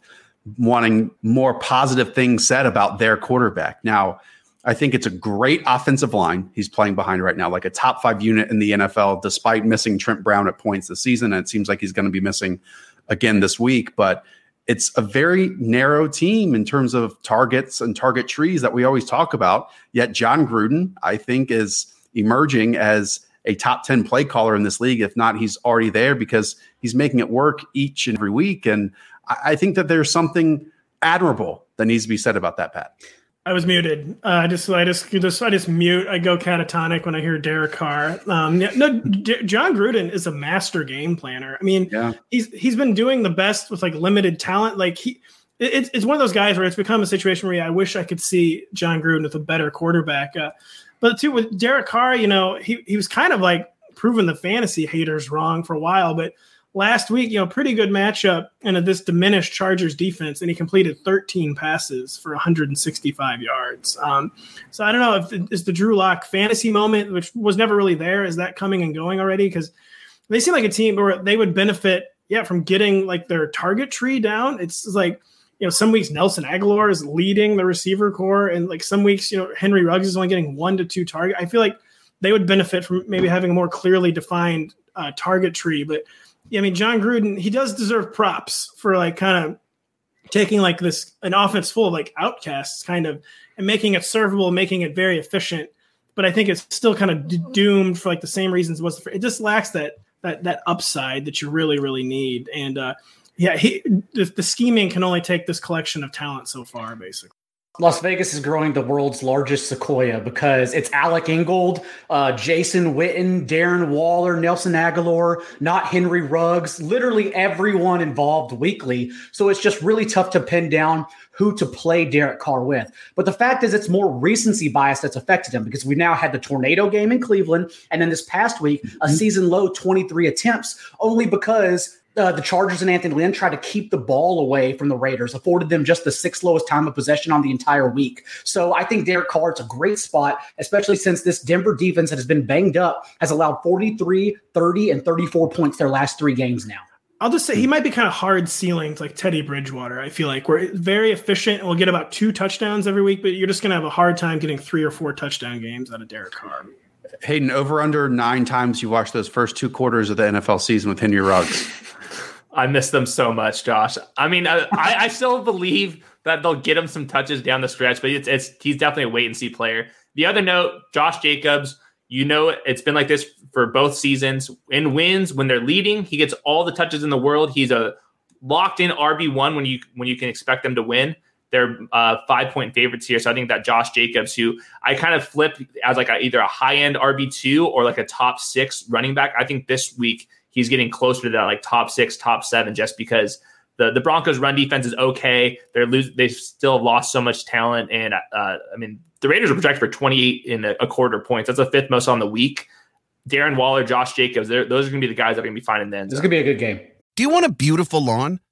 wanting more positive things said about their quarterback. Now, I think it's a great offensive line he's playing behind right now, like a top 5 unit in the NFL, despite missing Trent Brown at points this season. And it seems like he's going to be missing again this week. But it's a very narrow team in terms of targets and target trees that we always talk about. Yet John Gruden, I think, is emerging as a top 10 play caller in this league. If not, he's already there because he's making it work each and every week. And I think that there's something admirable that needs to be said about that, Pat. I was muted. I just mute. I go catatonic when I hear Derek Carr. John Gruden is a master game planner. I mean, he's been doing the best with like limited talent. Like it's one of those guys where it's become a situation where I wish I could see John Gruden with a better quarterback. But too with Derek Carr, you know, he was kind of like proving the fantasy haters wrong for a while, but last week, you know, pretty good matchup and this diminished Chargers defense, and he completed 13 passes for 165 yards. So I don't know if it's the Drew Lock fantasy moment, which was never really there. Is that coming and going already? Because they seem like a team where they would benefit, from getting like their target tree down. It's like, some weeks Nelson Aguilar is leading the receiver core, and like some weeks, Henry Ruggs is only getting 1 to 2 target. I feel like they would benefit from maybe having a more clearly defined target tree, but. Yeah, I mean, John Gruden, he does deserve props for like kind of taking like this, an offense full of like outcasts kind of, and making it servable, making it very efficient. But I think it's still kind of doomed for like the same reasons. It just lacks that upside that you really, really need. And the scheming can only take this collection of talent so far, basically. Las Vegas is growing the world's largest sequoia because it's Alec Ingold, Jason Witten, Darren Waller, Nelson Aguilar, not Henry Ruggs, literally everyone involved weekly. So it's just really tough to pin down who to play Derek Carr with. But the fact is it's more recency bias that's affected him because we now had the tornado game in Cleveland. And then this past week, a season low 23 attempts only because the Chargers and Anthony Lynn tried to keep the ball away from the Raiders, afforded them just the 6th lowest time of possession on the entire week. So I think Derek Carr is a great spot, especially since this Denver defense that has been banged up has allowed 43, 30, and 34 points their last 3 games now. I'll just say he might be kind of hard ceilings like Teddy Bridgewater. I feel like we're very efficient and we'll get about 2 touchdowns every week, but you're just going to have a hard time getting 3 or 4 touchdown games out of Derek Carr. Hayden, over under 9 times you watched those first 2 quarters of the NFL season with Henry Ruggs. I miss them so much, Josh. I mean, I still believe that they'll get him some touches down the stretch, but he's definitely a wait-and-see player. The other note, Josh Jacobs, it's been like this for both seasons. In wins, when they're leading, he gets all the touches in the world. He's a locked-in RB1 when you can expect them to win. They're 5-point favorites here, so I think that Josh Jacobs, who I kind of flip as like either a high-end RB2 or like a top 6 running back, I think this week he's getting closer to that like top 6, top 7, just because the Broncos' run defense is okay. They've still lost so much talent, and I mean the Raiders are projected for 28 and a quarter points. That's the 5th most on the week. Darren Waller, Josh Jacobs, those are going to be the guys that are going to be finding them. This is going to be a good game. Do you want a beautiful lawn?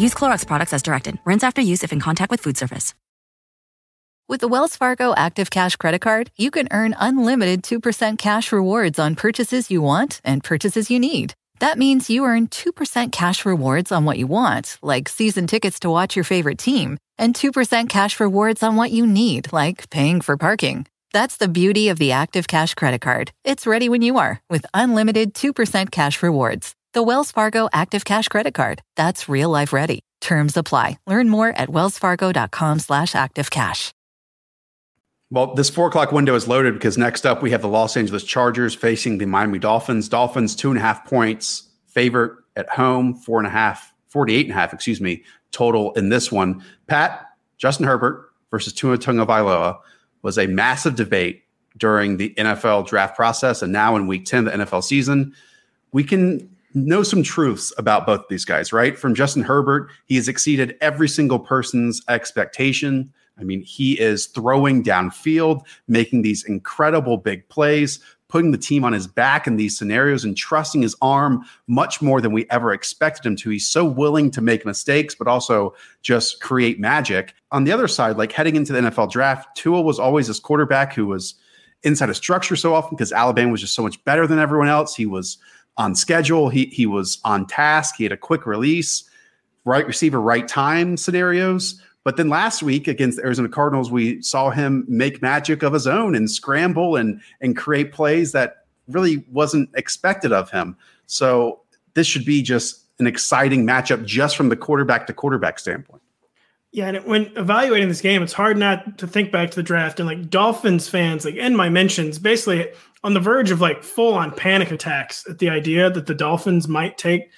Use Clorox products as directed. Rinse after use if in contact with food surface. With the Wells Fargo Active Cash Credit Card, you can earn unlimited 2% cash rewards on purchases you want and purchases you need. That means you earn 2% cash rewards on what you want, like season tickets to watch your favorite team, and 2% cash rewards on what you need, like paying for parking. That's the beauty of the Active Cash Credit Card. It's ready when you are, with unlimited 2% cash rewards. The Wells Fargo Active Cash Credit Card. That's real life ready. Terms apply. Learn more at wellsfargo.com/activecash. Well, this 4 o'clock window is loaded because next up we have the Los Angeles Chargers facing the Miami Dolphins. Dolphins 2.5 points favorite at home, 48.5, total in this one. Pat, Justin Herbert versus Tua Tagovailoa was a massive debate during the NFL draft process. And now in week 10 of the NFL season, we can know some truths about both of these guys, right? From Justin Herbert, he has exceeded every single person's expectation. I mean, he is throwing downfield, making these incredible big plays, putting the team on his back in these scenarios and trusting his arm much more than we ever expected him to. He's so willing to make mistakes, but also just create magic. On the other side, like heading into the NFL draft, Tua was always this quarterback who was inside of structure so often because Alabama was just so much better than everyone else. He was on schedule. He was on task. He had a quick release, right receiver, right time scenarios. But then last week against the Arizona Cardinals, we saw him make magic of his own and scramble and create plays that really wasn't expected of him. So this should be just an exciting matchup just from the quarterback to quarterback standpoint. Yeah, and when evaluating this game, it's hard not to think back to the draft and like Dolphins fans, like in my mentions, basically on the verge of like full on panic attacks at the idea that the Dolphins might take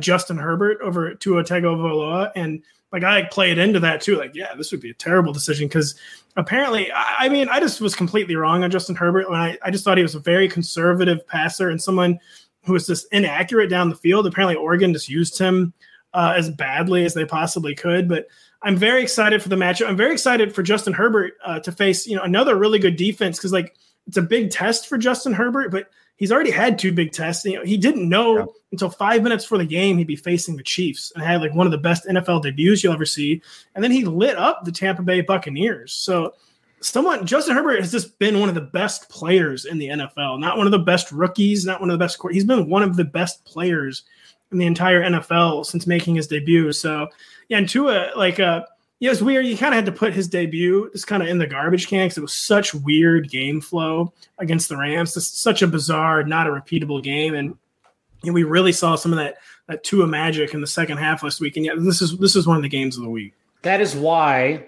Justin Herbert over Tua Tagovailoa. And like I played into that too. Like, yeah, this would be a terrible decision because apparently, I just was completely wrong on Justin Herbert. When I just thought he was a very conservative passer and someone who was just inaccurate down the field. Apparently, Oregon just used him as badly as they possibly could. But I'm very excited for the matchup. I'm very excited for Justin Herbert to face another really good defense because like it's a big test for Justin Herbert, but he's already had two big tests. He didn't know until 5 minutes before the game he'd be facing the Chiefs and had like one of the best NFL debuts you'll ever see. And then he lit up the Tampa Bay Buccaneers. So Justin Herbert has just been one of the best players in the NFL, not one of the best rookies, not one of the best. He's been one of the best players in the entire NFL since making his debut. So yeah, and Tua, it's weird. You kind of had to put his debut just kind of in the garbage can because it was such weird game flow against the Rams. Just such a bizarre, not a repeatable game. And we really saw some of that Tua magic in the second half last week. And yeah, this is one of the games of the week. That is why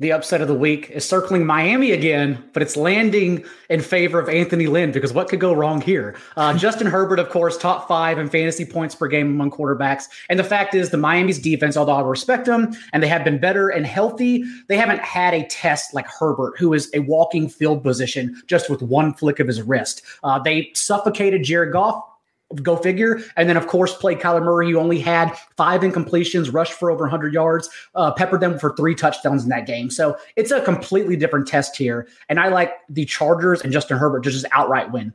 the upset of the week is circling Miami again, but it's landing in favor of Anthony Lynn because what could go wrong here? Justin Herbert, of course, top 5 in fantasy points per game among quarterbacks. And the fact is the Miami's defense, although I respect them and they have been better and healthy, they haven't had a test like Herbert, who is a walking field position just with one flick of his wrist. They suffocated Jared Goff. Go figure. And then, of course, played Kyler Murray, who only had 5 incompletions, rushed for over 100 yards, peppered them for 3 touchdowns in that game. So it's a completely different test here. And I like the Chargers and Justin Herbert to just outright win.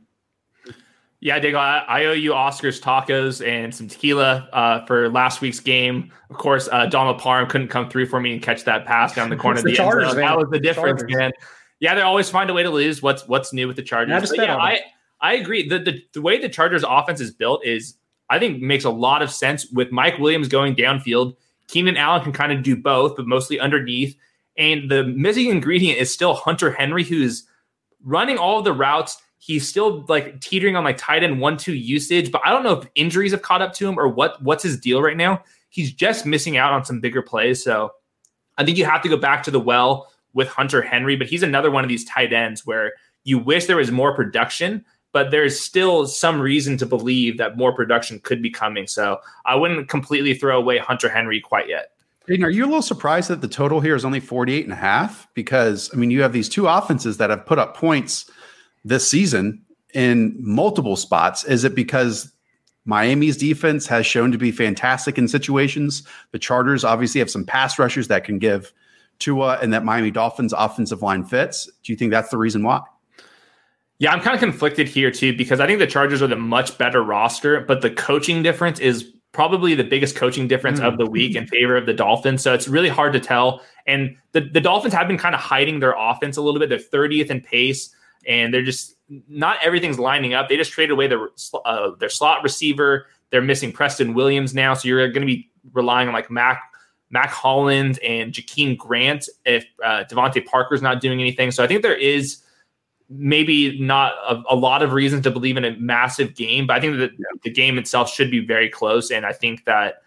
Yeah, Daigle, I owe you Oscar's tacos and some tequila for last week's game. Of course, Donald Parham couldn't come through for me and catch that pass down the corner of the Chargers, end zone. That was the difference, Chargers. Man. Yeah, they always find a way to lose. What's new with the Chargers? I agree. The way the Chargers offense is built is, I think, makes a lot of sense with Mike Williams going downfield. Keenan Allen can kind of do both, but mostly underneath. And the missing ingredient is still Hunter Henry, who's running all of the routes. He's still like teetering on like tight end 1-2 usage, but I don't know if injuries have caught up to him or what's his deal right now. He's just missing out on some bigger plays. So I think you have to go back to the well with Hunter Henry, but he's another one of these tight ends where you wish there was more production, but there's still some reason to believe that more production could be coming. So I wouldn't completely throw away Hunter Henry quite yet. Are you a little surprised that the total here is only 48.5? Because, you have these two offenses that have put up points this season in multiple spots. Is it because Miami's defense has shown to be fantastic in situations? The Chargers obviously have some pass rushers that can give Tua and that Miami Dolphins offensive line fits. Do you think that's the reason why? Yeah, I'm kind of conflicted here too, because I think the Chargers are the much better roster, but the coaching difference is probably the biggest coaching difference of the week in favor of the Dolphins. So it's really hard to tell. And the Dolphins have been kind of hiding their offense a little bit. They're 30th in pace, and they're just not everything's lining up. They just traded away their slot receiver. They're missing Preston Williams now. So you're going to be relying on like Mac Hollins and Jakeem Grant if Devontae Parker's not doing anything. So I think there is maybe not a lot of reasons to believe in a massive game, but I think that the game itself should be very close. And I think that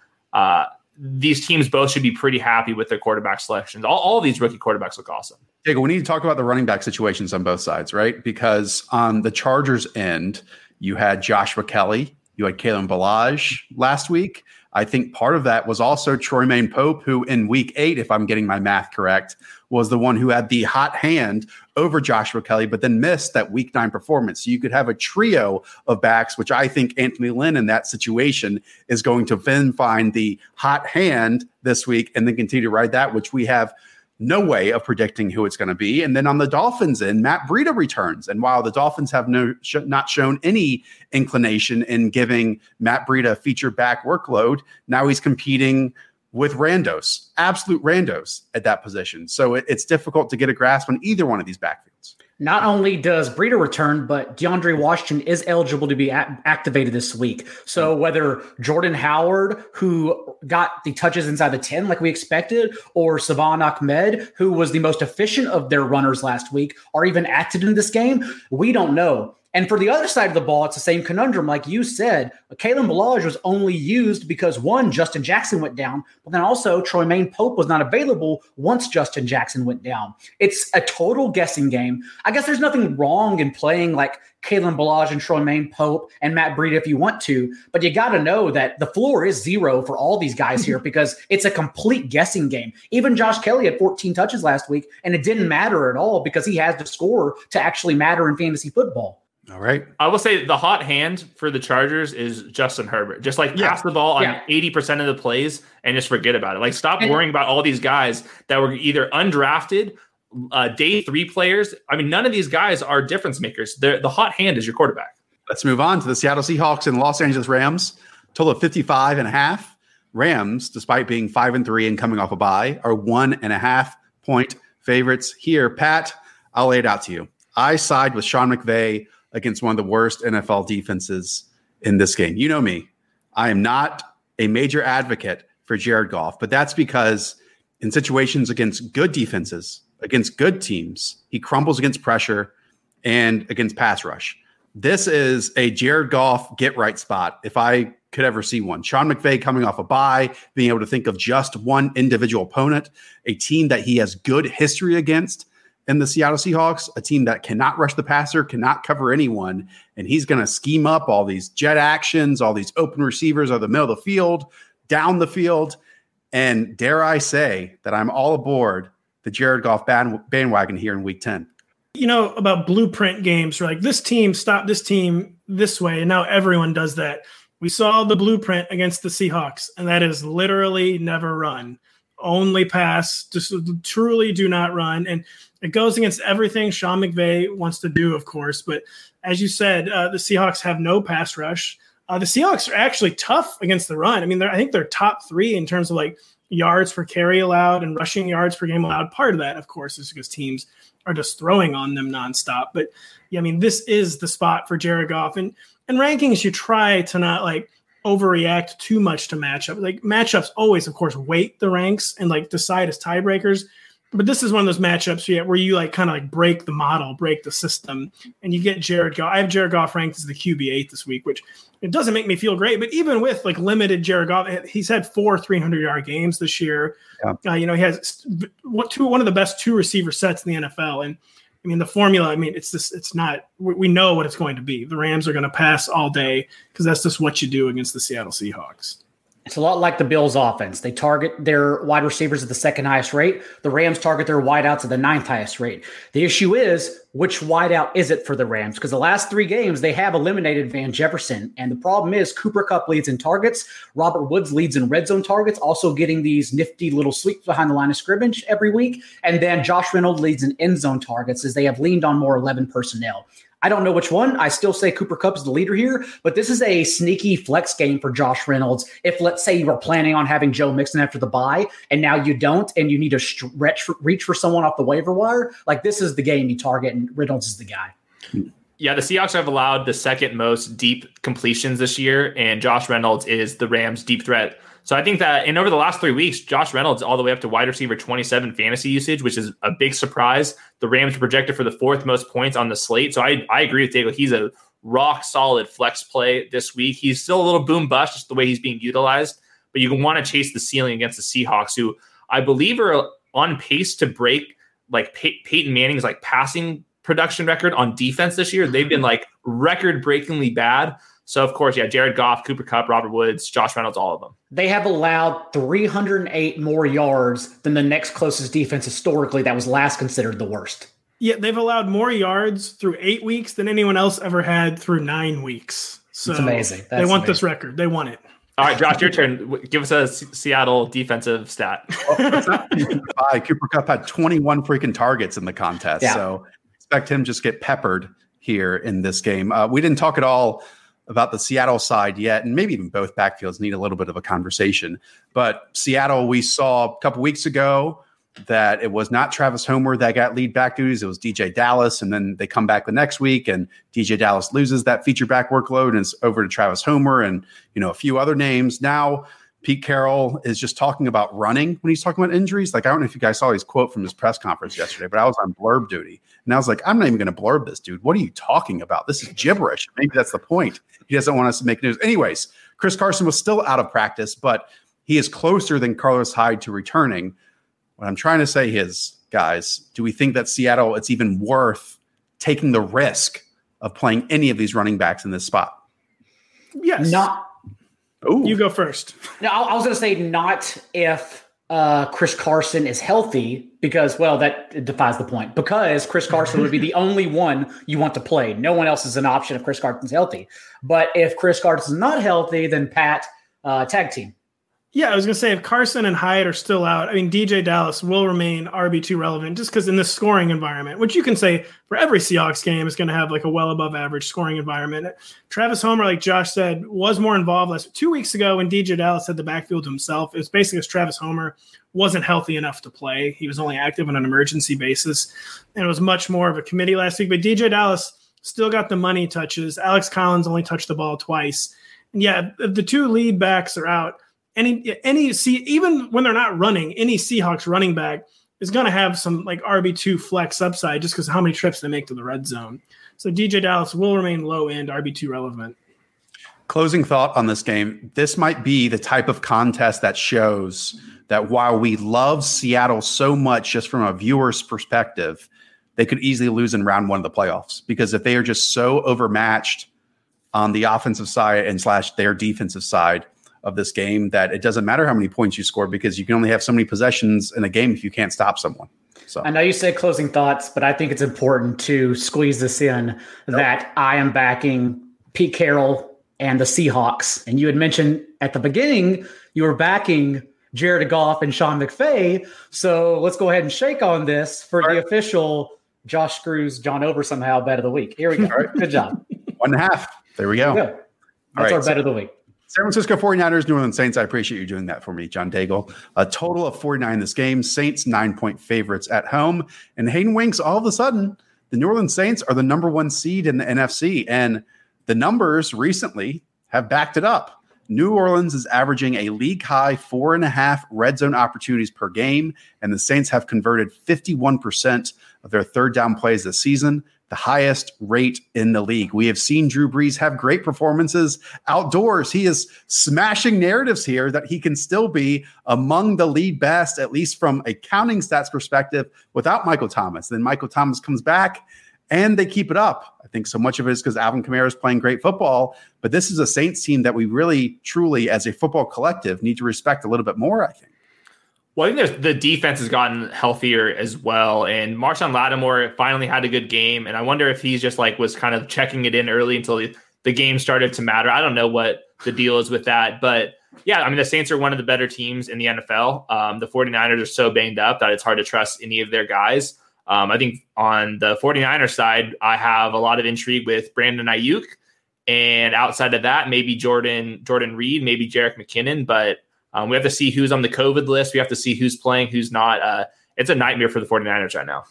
these teams both should be pretty happy with their quarterback selections. All these rookie quarterbacks look awesome. Daigle, we need to talk about the running back situations on both sides, right? Because on the Chargers end, you had Joshua Kelly, you had Kalen Ballage last week. I think part of that was also Troymaine Pope, who in week 8, if I'm getting my math correct, was the one who had the hot hand over Joshua Kelly, but then missed that week 9 performance. So you could have a trio of backs, which I think Anthony Lynn in that situation is going to then find the hot hand this week and then continue to ride that, which we have no way of predicting who it's going to be. And then on the Dolphins end, Matt Breida returns. And while the Dolphins have not shown any inclination in giving Matt Breida a feature back workload, now he's competing with randos, absolute randos at that position. So it's difficult to get a grasp on either one of these backfields. Not only does Breida return, but DeAndre Washington is eligible to be activated this week. So whether Jordan Howard, who got the touches inside the 10 like we expected, or Savon Ahmed, who was the most efficient of their runners last week, are even active in this game, we don't know. And for the other side of the ball, it's the same conundrum. Like you said, Kalen Ballage was only used because, one, Justin Jackson went down, but then also Troymaine Pope was not available once Justin Jackson went down. It's a total guessing game. I guess there's nothing wrong in playing like Kalen Ballage and Troymaine Pope and Matt Breida if you want to, but you got to know that the floor is zero for all these guys here because it's a complete guessing game. Even Josh Kelly had 14 touches last week, and it didn't matter at all because he has the score to actually matter in fantasy football. All right. I will say the hot hand for the Chargers is Justin Herbert. Just like pass the ball on 80% of the plays and just forget about it. Like stop worrying about all these guys that were either undrafted, day 3 players. I mean, none of these guys are difference makers. The hot hand is your quarterback. Let's move on to the Seattle Seahawks and Los Angeles Rams. Total of 55.5. Rams, despite being 5-3 and coming off a bye, are 1.5 point favorites here. Pat, I'll lay it out to you. I side with Sean McVay against one of the worst NFL defenses in this game. You know me. I am not a major advocate for Jared Goff, but that's because in situations against good defenses, against good teams, he crumbles against pressure and against pass rush. This is a Jared Goff get-right spot, if I could ever see one. Sean McVay coming off a bye, being able to think of just one individual opponent, a team that he has good history against, and the Seattle Seahawks, a team that cannot rush the passer, cannot cover anyone, and he's going to scheme up all these jet actions, all these open receivers out the middle of the field, down the field, and dare I say that I'm all aboard the Jared Goff bandwagon here in Week 10. You know, about blueprint games, like this team, stop this team this way, and now everyone does that. We saw the blueprint against the Seahawks, and that is literally never run. Only pass, just truly do not run. And it goes against everything Sean McVay wants to do, of course. But as you said, the Seahawks have no pass rush. The Seahawks are actually tough against the run. I mean, I think they're top 3 in terms of like yards per carry allowed and rushing yards per game allowed. Part of that, of course, is because teams are just throwing on them nonstop. But yeah, I mean, this is the spot for Jared Goff. And rankings, you try to not like overreact too much to matchup. Like matchups always, of course, weight the ranks and like decide as tiebreakers. But this is one of those matchups where you like kind of like break the model, break the system, and you get Jared Goff. I have Jared Goff ranked as the QB8 this week, which it doesn't make me feel great. But even with like limited Jared Goff, he's had 4 300-yard games this year. Yeah. He has one of the best 2 receiver sets in the NFL. And I mean, the formula, I mean, it's just, it's not, we know what it's going to be. The Rams are going to pass all day because that's just what you do against the Seattle Seahawks. It's a lot like the Bills' offense. They target their wide receivers at the 2nd highest rate. The Rams target their wideouts at the 9th highest rate. The issue is, which wideout is it for the Rams? Because the last 3 games, they have eliminated Van Jefferson. And the problem is Cooper Kupp leads in targets. Robert Woods leads in red zone targets, also getting these nifty little sweeps behind the line of scrimmage every week. And then Josh Reynolds leads in end zone targets as they have leaned on more 11 personnel. I don't know which one. I still say Cooper Kupp's the leader here, but this is a sneaky flex game for Josh Reynolds. If, let's say, you were planning on having Joe Mixon after the bye, and now you don't, and you need to reach for someone off the waiver wire, like, this is the game you target, and Reynolds is the guy. Yeah, the Seahawks have allowed the second most deep completions this year, and Josh Reynolds is the Rams' deep threat. So I think that, and over the last 3 weeks, Josh Reynolds all the way up to wide receiver 27 fantasy usage, which is a big surprise. The Rams are projected for the fourth most points on the slate. So I agree with Daigle. He's a rock solid flex play this week. He's still a little boom bust, just the way he's being utilized, but you want to chase the ceiling against the Seahawks, who I believe are on pace to break like Peyton Manning's like passing production record on defense this year. They've been like record-breakingly bad. So, of course, yeah, Jared Goff, Cooper Kupp, Robert Woods, Josh Reynolds, all of them. They have allowed 308 more yards than the next closest defense historically that was last considered the worst. Yeah, they've allowed more yards through 8 weeks than anyone else ever had through 9 weeks. So it's amazing. That's they want amazing. This record. They want it. All right, Josh, your turn. Give us a Seattle defensive stat. Cooper Kupp had 21 freaking targets in the contest. Yeah. So expect him just get peppered here in this game. We didn't talk at all about the Seattle side yet, and maybe even both backfields need a little bit of a conversation. But Seattle, we saw a couple weeks ago that it was not Travis Homer that got lead back duties. It was DJ Dallas, and then they come back the next week, and DJ Dallas loses that feature back workload, and it's over to Travis Homer and, you know, a few other names. Now Pete Carroll is just talking about running when he's talking about injuries. Like, I don't know if you guys saw his quote from his press conference yesterday, but I was on blurb duty. And I was like, I'm not even going to blurb this, dude. What are you talking about? This is gibberish. Maybe that's the point. He doesn't want us to make news. Anyways, Chris Carson was still out of practice, but he is closer than Carlos Hyde to returning. What I'm trying to say is, guys, do we think that Seattle, it's even worth taking the risk of playing any of these running backs in this spot? Yes. Not. Ooh. You go first. No, I was going to say not if Chris Carson is healthy because, well, that defies the point because Chris Carson would be the only one you want to play. No one else is an option if Chris Carson's healthy. But if Chris Carson's not healthy, then Pat, tag team. Yeah, I was going to say if Carson and Hyde are still out, I mean, DJ Dallas will remain RB2 relevant just because in this scoring environment, which you can say for every Seahawks game is going to have like a well above average scoring environment. Travis Homer, like Josh said, was more involved last 2 weeks ago when DJ Dallas had the backfield to himself. It was basically because Travis Homer wasn't healthy enough to play. He was only active on an emergency basis, and it was much more of a committee last week. But DJ Dallas still got the money touches. Alex Collins only touched the ball twice. And yeah, the two lead backs are out. Even when they're not running, any Seahawks running back is going to have some like RB2 flex upside just because how many trips they make to the red zone. So DJ Dallas will remain low end RB2 relevant. Closing thought on this game. This might be the type of contest that shows that while we love Seattle so much, just from a viewer's perspective, they could easily lose in round one of the playoffs because if they are just so overmatched on the offensive side and / their defensive side of this game that it doesn't matter how many points you score because you can only have so many possessions in a game if you can't stop someone. So I know you said closing thoughts, but I think it's important to squeeze this in that I am backing Pete Carroll and the Seahawks. And you had mentioned at the beginning, you were backing Jared Goff and Sean McVay. So let's go ahead and shake on this for the official Josh screws John over somehow bet of the week. Here we go. All right. Good job. 1.5. There we go. There we go. That's our bet of the week. San Francisco 49ers, New Orleans Saints. I appreciate you doing that for me, John Daigle. A total of 49 this game. Saints 9-point favorites at home. And Hayden Winks, all of a sudden, the New Orleans Saints are the number one seed in the NFC. And the numbers recently have backed it up. New Orleans is averaging a league-high 4.5 red zone opportunities per game. And the Saints have converted 51% of their third down plays this season, the highest rate in the league. We have seen Drew Brees have great performances outdoors. He is smashing narratives here that he can still be among the league best, at least from a counting stats perspective, without Michael Thomas. Then Michael Thomas comes back and they keep it up. I think so much of it is because Alvin Kamara is playing great football, but this is a Saints team that we really, truly, as a football collective, need to respect a little bit more, I think. Well, I think the defense has gotten healthier as well. And Marshawn Lattimore finally had a good game. And I wonder if he's just like was kind of checking it in early until the game started to matter. I don't know what the deal is with that. But yeah, I mean, the Saints are one of the better teams in the NFL. The 49ers are so banged up that it's hard to trust any of their guys. I think on the 49ers side, I have a lot of intrigue with Brandon Ayuk. And outside of that, maybe Jordan Reed, maybe Jerick McKinnon. But we have to see who's on the COVID list. We have to see who's playing, who's not. It's a nightmare for the 49ers right now.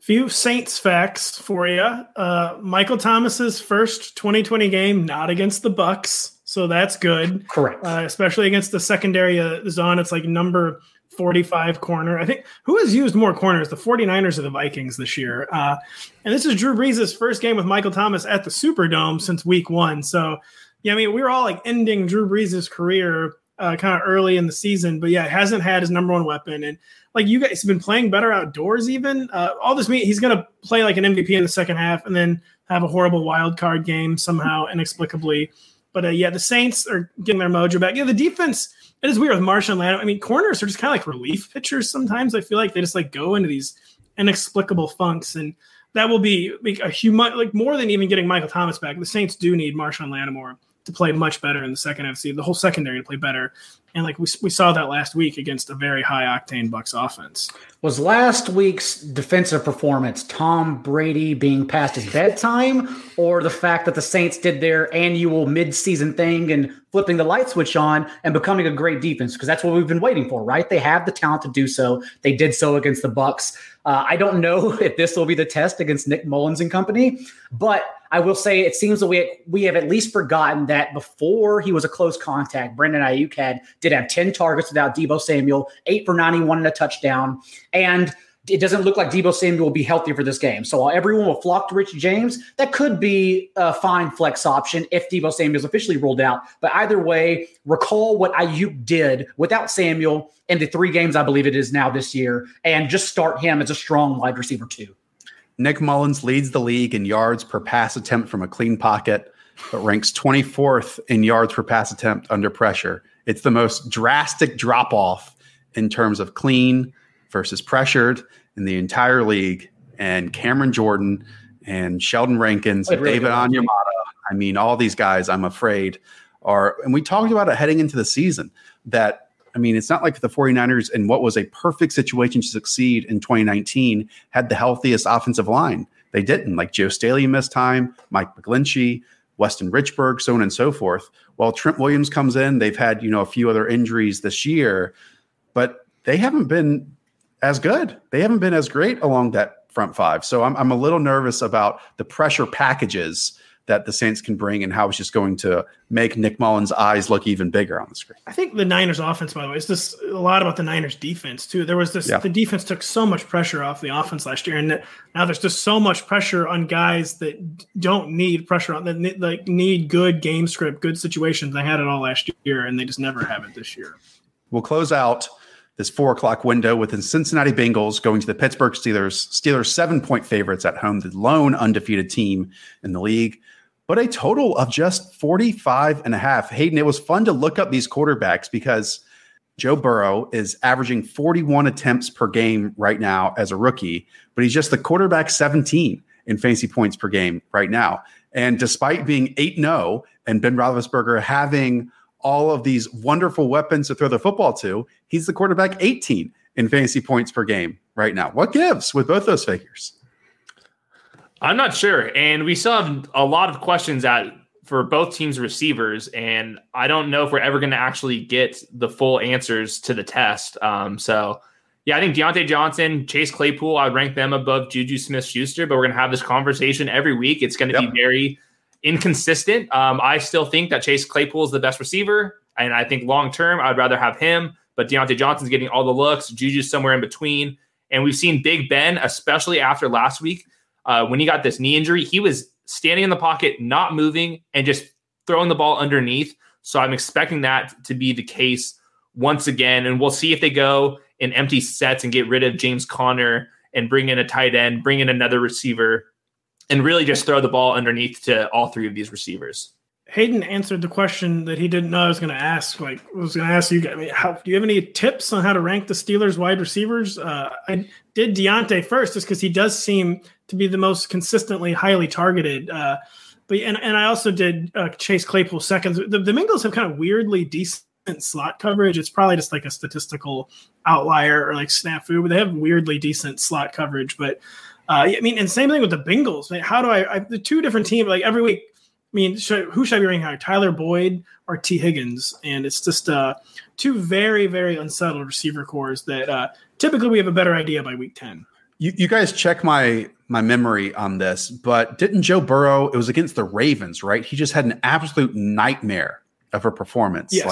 Few Saints facts for you. Michael Thomas's first 2020 game, not against the Bucks, so that's good. Correct. Especially against the secondary is on. It's like number 45 corner. I think who has used more corners, the 49ers or the Vikings this year? And this is Drew Brees' first game with Michael Thomas at the Superdome since week one. So, yeah, I mean, we were all like ending Drew Brees' career kind of early in the season, but yeah, hasn't had his number one weapon. And like you guys have been playing better outdoors, even all this mean he's going to play like an MVP in the second half and then have a horrible wild card game somehow inexplicably. But yeah, the Saints are getting their mojo back. Yeah, the defense, it is weird with Marshawn Lattimore. I mean, corners are just kind of like relief pitchers. Sometimes I feel like they just like go into these inexplicable funks, and that will be like a huge, like more than even getting Michael Thomas back. The Saints do need Marshawn Lattimore to play much better in the second half, the whole secondary to play better. And like we saw that last week against a very high octane Bucks offense. Was last week's defensive performance Tom Brady being past his bedtime, or the fact that the Saints did their annual midseason thing and flipping the light switch on and becoming a great defense? Because that's what we've been waiting for, right? They have the talent to do so. They did so against the Bucks. I don't know if this will be the test against Nick Mullins and company, but I will say it seems that we have at least forgotten that before he was a close contact, Brandon Ayuk did have 10 targets without Deebo Samuel, 8 for 91 and a touchdown. And it doesn't look like Deebo Samuel will be healthy for this game. So while everyone will flock to Richie James, that could be a fine flex option if Deebo Samuel is officially ruled out. But either way, recall what Ayuk did without Samuel in the 3 games, I believe it is now this year, and just start him as a strong wide receiver too. Nick Mullins leads the league in yards per pass attempt from a clean pocket, but ranks 24th in yards per pass attempt under pressure. It's the most drastic drop-off in terms of clean versus pressured in the entire league. And Cameron Jordan and Sheldon Rankins, really David Onyemata, I mean, all these guys, I'm afraid, are – and we talked about it heading into the season that – I mean, it's not like the 49ers in what was a perfect situation to succeed in 2019 had the healthiest offensive line. They didn't. Like Joe Staley missed time, Mike McGlinchey, Weston Richburg, so on and so forth. While Trent Williams comes in, they've had, a few other injuries this year, but they haven't been as good. They haven't been as great along that front five. So I'm a little nervous about the pressure packages that the Saints can bring and how it's just going to make Nick Mullins' eyes look even bigger on the screen. I think the Niners offense, by the way, is just a lot about the Niners defense too. There was this, The defense took so much pressure off the offense last year. And now there's just so much pressure on guys that don't need pressure on, that like need good game script, good situations. They had it all last year and they just never have it this year. We'll close out this 4:00 window with the Cincinnati Bengals going to the Pittsburgh Steelers. Steelers 7-point favorites at home, the lone undefeated team in the league, but a total of just 45.5. Hayden, it was fun to look up these quarterbacks because Joe Burrow is averaging 41 attempts per game right now as a rookie, but he's just the quarterback 17 in fantasy points per game right now. And despite being 8-0 and Ben Roethlisberger having all of these wonderful weapons to throw the football to, he's the quarterback 18 in fantasy points per game right now. What gives with both those figures? I'm not sure. And we still have a lot of questions for both teams' receivers. And I don't know if we're ever going to actually get the full answers to the test. I think Deontay Johnson, Chase Claypool, I would rank them above Juju Smith-Schuster, but we're going to have this conversation every week. It's going to be very inconsistent. I still think that Chase Claypool is the best receiver. And I think long-term, I'd rather have him. But Deontay Johnson's getting all the looks. Juju's somewhere in between. And we've seen Big Ben, especially after last week, when he got this knee injury, he was standing in the pocket, not moving, and just throwing the ball underneath. So I'm expecting that to be the case once again. And we'll see if they go in empty sets and get rid of James Conner and bring in a tight end, bring in another receiver, and really just throw the ball underneath to all three of these receivers. Hayden answered the question that he didn't know I was going to ask. Like, I was going to ask you guys, do you have any tips on how to rank the Steelers wide receivers? I did Deontay first just because he does seem to be the most consistently highly targeted. But I also did Chase Claypool seconds. The Bengals have kind of weirdly decent slot coverage. It's probably just like a statistical outlier or like snafu, but they have weirdly decent slot coverage. But I mean, and same thing with the Bengals. I mean, how do I the two different teams, like every week, I mean, who should I be ranking higher, Tyler Boyd or T. Higgins? And it's just two very, very unsettled receiver cores that typically we have a better idea by week 10. You guys check my memory on this, but didn't Joe Burrow, it was against the Ravens, right? He just had an absolute nightmare of a performance. Yes.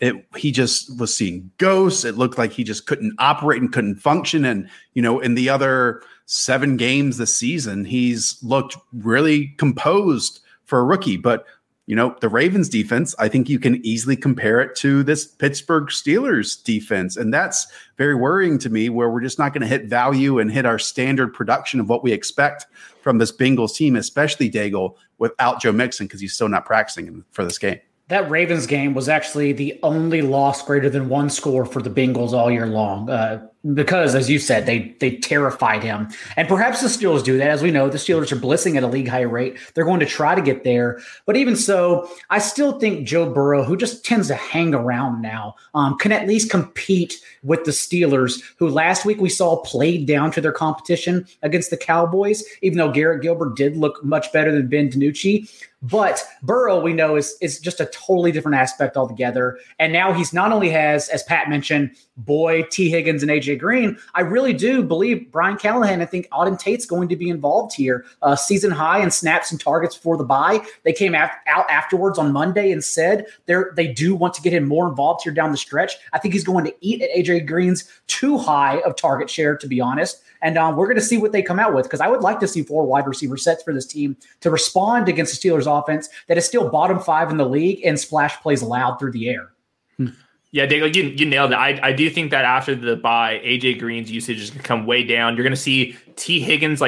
Like he just was seeing ghosts. It looked like he just couldn't operate and couldn't function. And, you know, in the other 7 games this season, he's looked really composed for a rookie. But, you know, the Ravens defense, I think you can easily compare it to this Pittsburgh Steelers defense. And that's very worrying to me, where we're just not going to hit value and hit our standard production of what we expect from this Bengals team, especially Daigle, without Joe Mixon, because he's still not practicing for this game. That Ravens game was actually the only loss greater than 1 score for the Bengals all year long, because, as you said, they terrified him. And perhaps the Steelers do that. As we know, the Steelers are blitzing at a league-high rate. They're going to try to get there. But even so, I still think Joe Burrow, who just tends to hang around now, can at least compete with the Steelers, who last week we saw played down to their competition against the Cowboys, even though Garrett Gilbert did look much better than Ben DiNucci. But Burrow, we know, is just a totally different aspect altogether. And now he's not only has, as Pat mentioned, Boyd, T. Higgins, and A.J. Green. I really do believe Brian Callahan, I think Auden Tate's going to be involved here. Season high in snaps and targets before the bye. They came out afterwards on Monday and said they do want to get him more involved here down the stretch. I think he's going to eat at A.J. Green's too high of target share, to be honest. And we're going to see what they come out with, because I would like to see 4 wide receiver sets for this team to respond against the Steelers offense that is still bottom 5 in the league and splash plays loud through the air. Yeah, Daigle, you nailed it. I do think that after the bye, A.J. Green's usage is going to come way down. You're going to see T. Higgins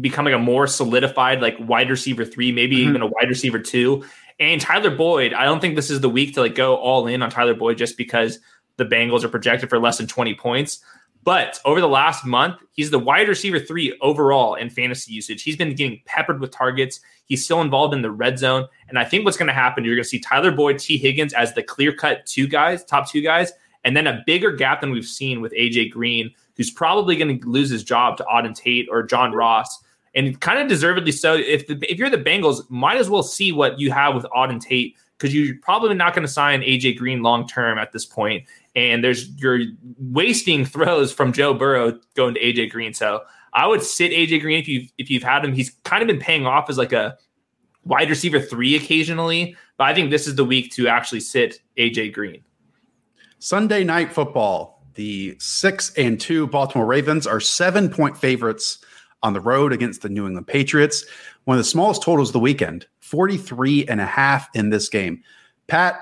becoming a more solidified wide receiver 3, maybe even a wide receiver 2. And Tyler Boyd, I don't think this is the week to go all in on Tyler Boyd just because the Bengals are projected for less than 20 points. But over the last month, he's the wide receiver 3 overall in fantasy usage. He's been getting peppered with targets. He's still involved in the red zone. And I think what's going to happen, you're going to see Tyler Boyd, T. Higgins as the clear-cut top two guys, and then a bigger gap than we've seen with A.J. Green, who's probably going to lose his job to Auden Tate or John Ross. And kind of deservedly so. If you're the Bengals, might as well see what you have with Auden Tate, because you're probably not going to sign A.J. Green long-term at this point. And you're wasting throws from Joe Burrow going to A.J. Green. So I would sit A.J. Green if you've had him. He's kind of been paying off as a wide receiver 3 occasionally, but I think this is the week to actually sit A.J. Green. Sunday Night Football. The 6-2 Baltimore Ravens are 7-point favorites on the road against the New England Patriots. One of the smallest totals of the weekend, 43.5 in this game. Pat,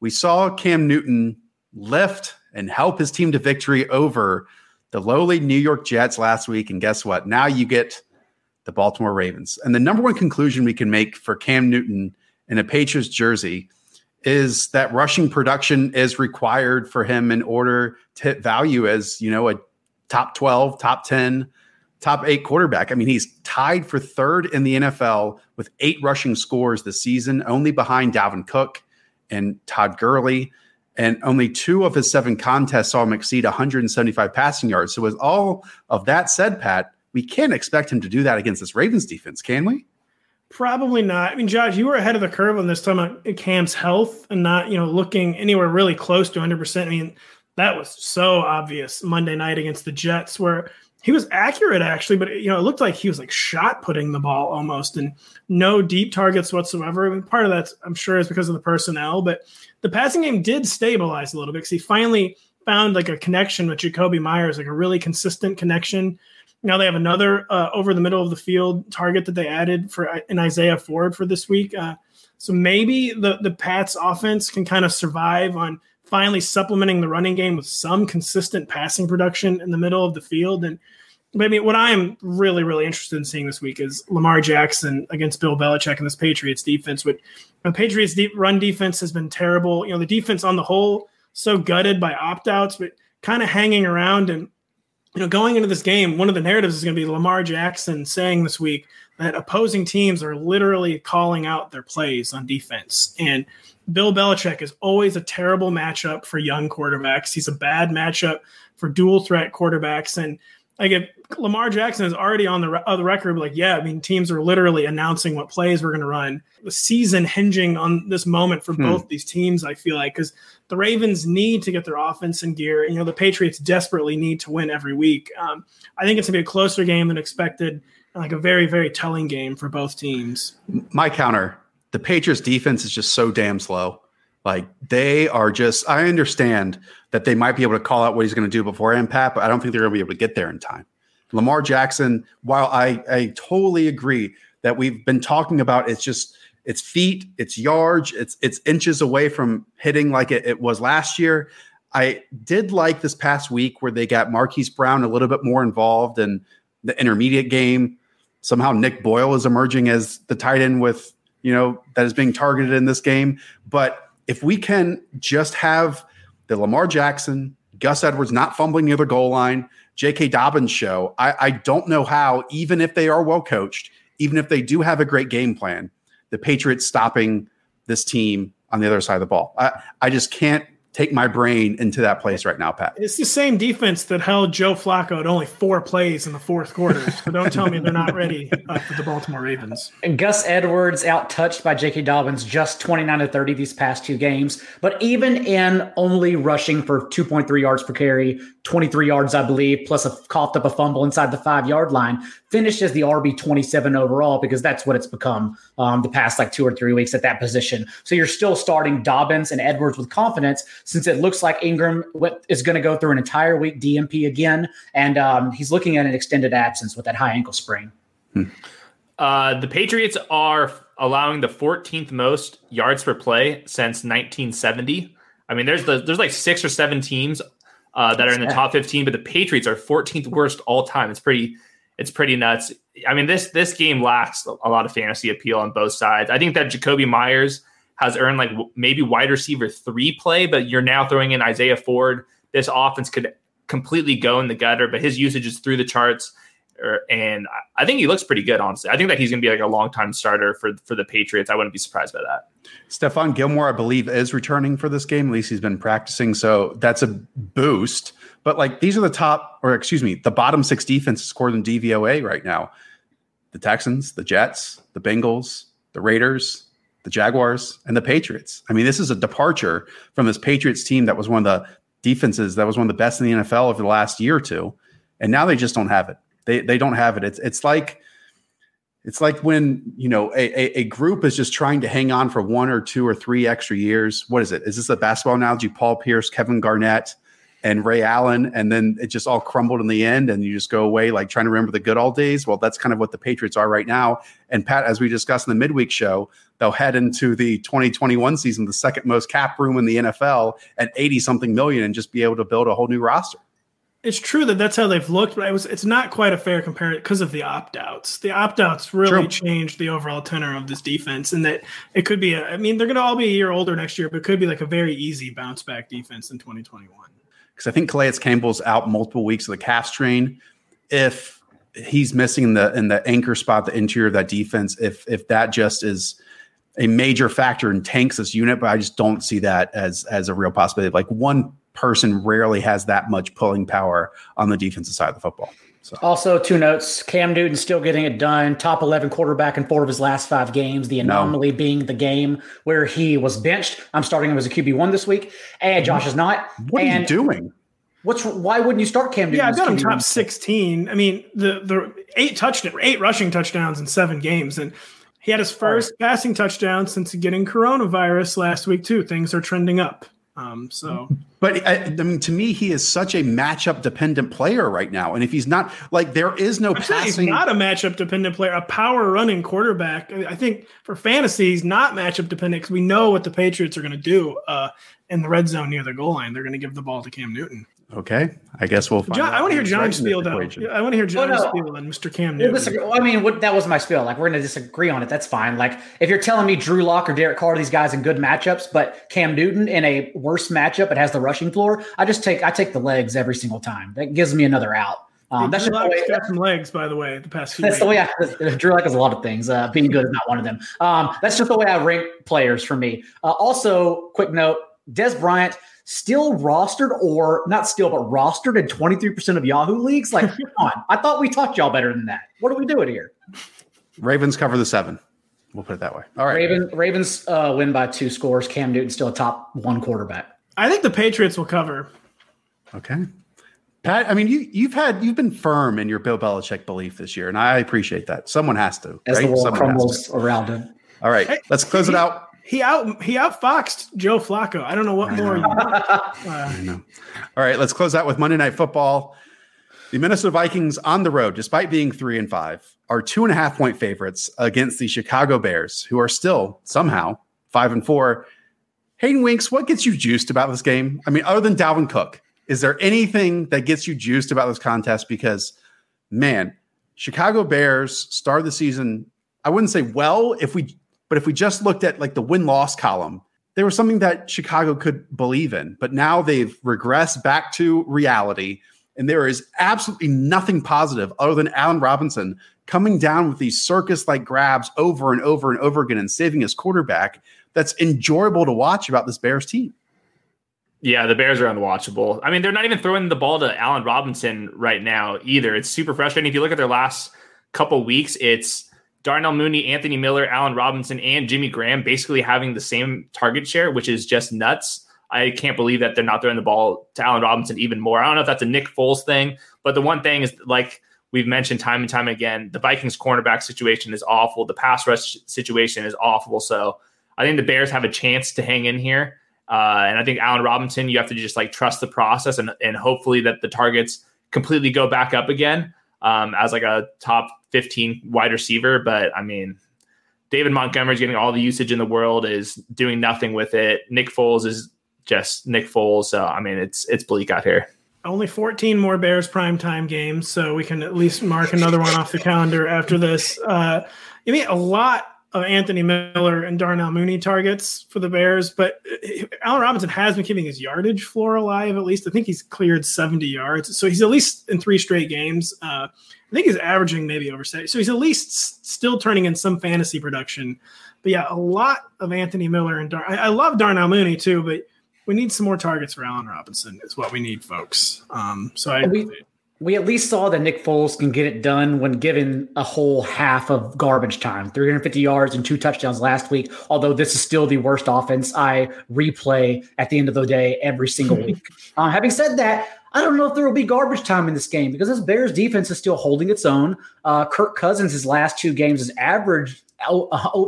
we saw Cam Newton lift and help his team to victory over the lowly New York Jets last week. And guess what? Now you get the Baltimore Ravens. And the number one conclusion we can make for Cam Newton in a Patriots jersey is that rushing production is required for him in order to hit value as, you know, a top 12, top 10, top 8 quarterback. I mean, he's tied for 3rd in the NFL with 8 rushing scores this season, only behind Dalvin Cook and Todd Gurley. And only 2 of his 7 contests saw him exceed 175 passing yards. So with all of that said, Pat, we can't expect him to do that against this Ravens defense, can we? Probably not. I mean, Josh, you were ahead of the curve on this, talking about Cam's health and not, looking anywhere really close to 100%. I mean, that was so obvious Monday night against the Jets, where he was accurate, actually, but, it looked like he was shot putting the ball almost, and no deep targets whatsoever. I mean, part of that, I'm sure, is because of the personnel, but the passing game did stabilize a little bit because he finally found a connection with Jakobi Meyers, a really consistent connection. Now they have another over the middle of the field target that they added for an Isaiah Ford for this week. So maybe the Pats offense can kind of survive on finally supplementing the running game with some consistent passing production in the middle of the field. And maybe what I'm really, really interested in seeing this week is Lamar Jackson against Bill Belichick and this Patriots defense. Which the Patriots run defense has been terrible. The defense on the whole so gutted by opt-outs, but kind of hanging around and you know, going into this game, one of the narratives is going to be Lamar Jackson saying this week that opposing teams are literally calling out their plays on defense. And Bill Belichick is always a terrible matchup for young quarterbacks. He's a bad matchup for dual threat quarterbacks. And like, if Lamar Jackson is already on the record, like, yeah, I mean, teams are literally announcing what plays we're going to run. The season hinging on this moment for both these teams, I feel like, because the Ravens need to get their offense in gear. You know, the Patriots desperately need to win every week. I think it's going to be a closer game than expected, like a very, very telling game for both teams. My counter, the Patriots defense is just so damn slow. Like, they are just – I understand that they might be able to call out what he's going to do beforehand, Pat, but I don't think they're going to be able to get there in time. Lamar Jackson, while I totally agree that we've been talking about, it's just – it's feet, it's yards, it's inches away from hitting like it was last year. I did like this past week where they got Marquise Brown a little bit more involved in the intermediate game. Somehow Nick Boyle is emerging as the tight end with, you know, that is being targeted in this game. But – if we can just have the Lamar Jackson, Gus Edwards not fumbling near the goal line, J.K. Dobbins show, I don't know how, even if they are well coached, even if they do have a great game plan, the Patriots stopping this team on the other side of the ball. I just can't take my brain into that place right now, Pat. It's the same defense that held Joe Flacco to only 4 plays in the fourth quarter. So don't tell me they're not ready for the Baltimore Ravens. And Gus Edwards out-touched by J.K. Dobbins just 29-30 these past 2 games. But even in only rushing for 2.3 yards per carry, 23 yards, I believe, plus coughed up a fumble inside the 5-yard line, finished as the RB27 overall, because that's what it's become the past like 2 or 3 weeks at that position. So you're still starting Dobbins and Edwards with confidence, since it looks like Ingram is going to go through an entire week DMP again, and he's looking at an extended absence with that high ankle sprain. The Patriots are allowing the 14th most yards per play since 1970. I mean, there's like 6 or 7 teams that are in the top 15, but the Patriots are 14th worst all time. It's pretty nuts. I mean, this game lacks a lot of fantasy appeal on both sides. I think that Jacoby Myers has earned like maybe wide receiver 3 play, but you're now throwing in Isaiah Ford. This offense could completely go in the gutter, but his usage is through the charts. And I think he looks pretty good, honestly. I think that he's going to be like a long-time starter for the Patriots. I wouldn't be surprised by that. Stephon Gilmore, I believe, is returning for this game. At least he's been practicing, so that's a boost. But like, these are the bottom 6 defenses scored in DVOA right now. The Texans, the Jets, the Bengals, the Raiders, the Jaguars, and the Patriots. I mean, this is a departure from this Patriots team that was one of the defenses that was one of the best in the NFL over the last year or two. And now they just don't have it. They don't have it. It's like when, you know, a group is just trying to hang on for 1 or 2 or 3 extra years. What is it? Is this a basketball analogy? Paul Pierce, Kevin Garnett, and Ray Allen, and then it just all crumbled in the end, and you just go away like trying to remember the good old days. Well, that's kind of what the Patriots are right now. And Pat, as we discussed in the midweek show, they'll head into the 2021 season, the second most cap room in the NFL at 80-something million, and just be able to build a whole new roster. It's true that that's how they've looked, but it's not quite a fair comparison because of the opt-outs. The opt-outs really changed the overall tenor of this defense, and that it could be they're going to all be a year older next year, but it could be like a very easy bounce-back defense in 2021. Because I think Calais Campbell's out multiple weeks with a calf strain. If he's missing in the anchor spot, the interior of that defense, if that just is a major factor and tanks this unit, but I just don't see that as a real possibility. Like, one person rarely has that much pulling power on the defensive side of the football. So. Also, 2 notes. Cam Newton still getting it done. Top 11 quarterback in 4 of his last 5 games. The anomaly being the game where he was benched. I'm starting him as a QB1 this week. And Josh is not. What are you doing? Why wouldn't you start Cam Newton? Yeah, I've got him top 16. I mean, the 8 rushing touchdowns in 7 games. And he had his first passing touchdown since getting coronavirus last week, too. Things are trending up. But I mean, to me, he is such a matchup dependent player right now. And if he's not, like, there is no passing. He's not a matchup dependent player, a power running quarterback. I think for fantasy, he's not matchup dependent because we know what the Patriots are going to do in the red zone near the goal line. They're going to give the ball to Cam Newton. Okay, I guess we'll find out. I want to hear John spiel, though. I want to hear John spiel and Mr. Cam Newton. That was my spiel. Like, we're going to disagree on it. That's fine. Like, if you're telling me Drew Lock or Derek Carr, these guys in good matchups, but Cam Newton in a worse matchup, it has the rushing floor, I take the legs every single time. That gives me another out. Drew Lock's got some legs, by the way, the past few weeks. The way Drew Lock has a lot of things. Being good is not one of them. That's just the way I rank players for me. Also, quick note, Des Bryant still rostered or not still, but rostered in 23% of Yahoo leagues. Like, come on. I thought we taught y'all better than that. What are we doing here? Ravens cover the 7. We'll put it that way. All right. Ravens win by 2 scores. Cam Newton's still a top 1 quarterback. I think the Patriots will cover. Okay. Pat, I mean, you've been firm in your Bill Belichick belief this year, and I appreciate that. Someone has to. As the world crumbles around him. All right. Hey, let's close it out. He outfoxed Joe Flacco. I don't know what more. I know. All right, let's close out with Monday Night Football. The Minnesota Vikings on the road, despite being 3-5, are 2.5-point favorites against the Chicago Bears, who are still somehow 5-4. Hayden Winks, what gets you juiced about this game? I mean, other than Dalvin Cook, is there anything that gets you juiced about this contest? Because, man, Chicago Bears started the season, I wouldn't say well, but if we just looked at like the win-loss column, there was something that Chicago could believe in. But now they've regressed back to reality, and there is absolutely nothing positive other than Allen Robinson coming down with these circus-like grabs over and over and over again and saving his quarterback. That's enjoyable to watch about this Bears team. Yeah, the Bears are unwatchable. I mean, they're not even throwing the ball to Allen Robinson right now either. It's super frustrating. If you look at their last couple weeks, it's Darnell Mooney, Anthony Miller, Allen Robinson, and Jimmy Graham basically having the same target share, which is just nuts. I can't believe that they're not throwing the ball to Allen Robinson even more. I don't know if that's a Nick Foles thing, but the one thing is, like we've mentioned time and time again, the Vikings cornerback situation is awful. The pass rush situation is awful. So I think the Bears have a chance to hang in here. And I think Allen Robinson, you have to just like trust the process and hopefully that the targets completely go back up again as like a top 15 wide receiver. But I mean, David Montgomery's getting all the usage in the world, is doing nothing with it. Nick Foles is just Nick Foles. So I mean, it's bleak out here. Only 14 more Bears primetime games, so we can at least mark another one off the calendar after this. You mean a lot of Anthony Miller and Darnell Mooney targets for the Bears, but Allen Robinson has been keeping his yardage floor alive. At least I think he's cleared 70 yards. So he's at least in 3 straight games. I think he's averaging maybe over 70. So he's at least still turning in some fantasy production. But yeah, a lot of Anthony Miller and I love Darnell Mooney too, but we need some more targets for Allen Robinson is what we need, folks. We at least saw that Nick Foles can get it done when given a whole half of garbage time, 350 yards and 2 touchdowns last week, although this is still the worst offense I replay at the end of the day every single week. Having said that, I don't know if there will be garbage time in this game because this Bears defense is still holding its own. Kirk Cousins, his last 2 games, has averaged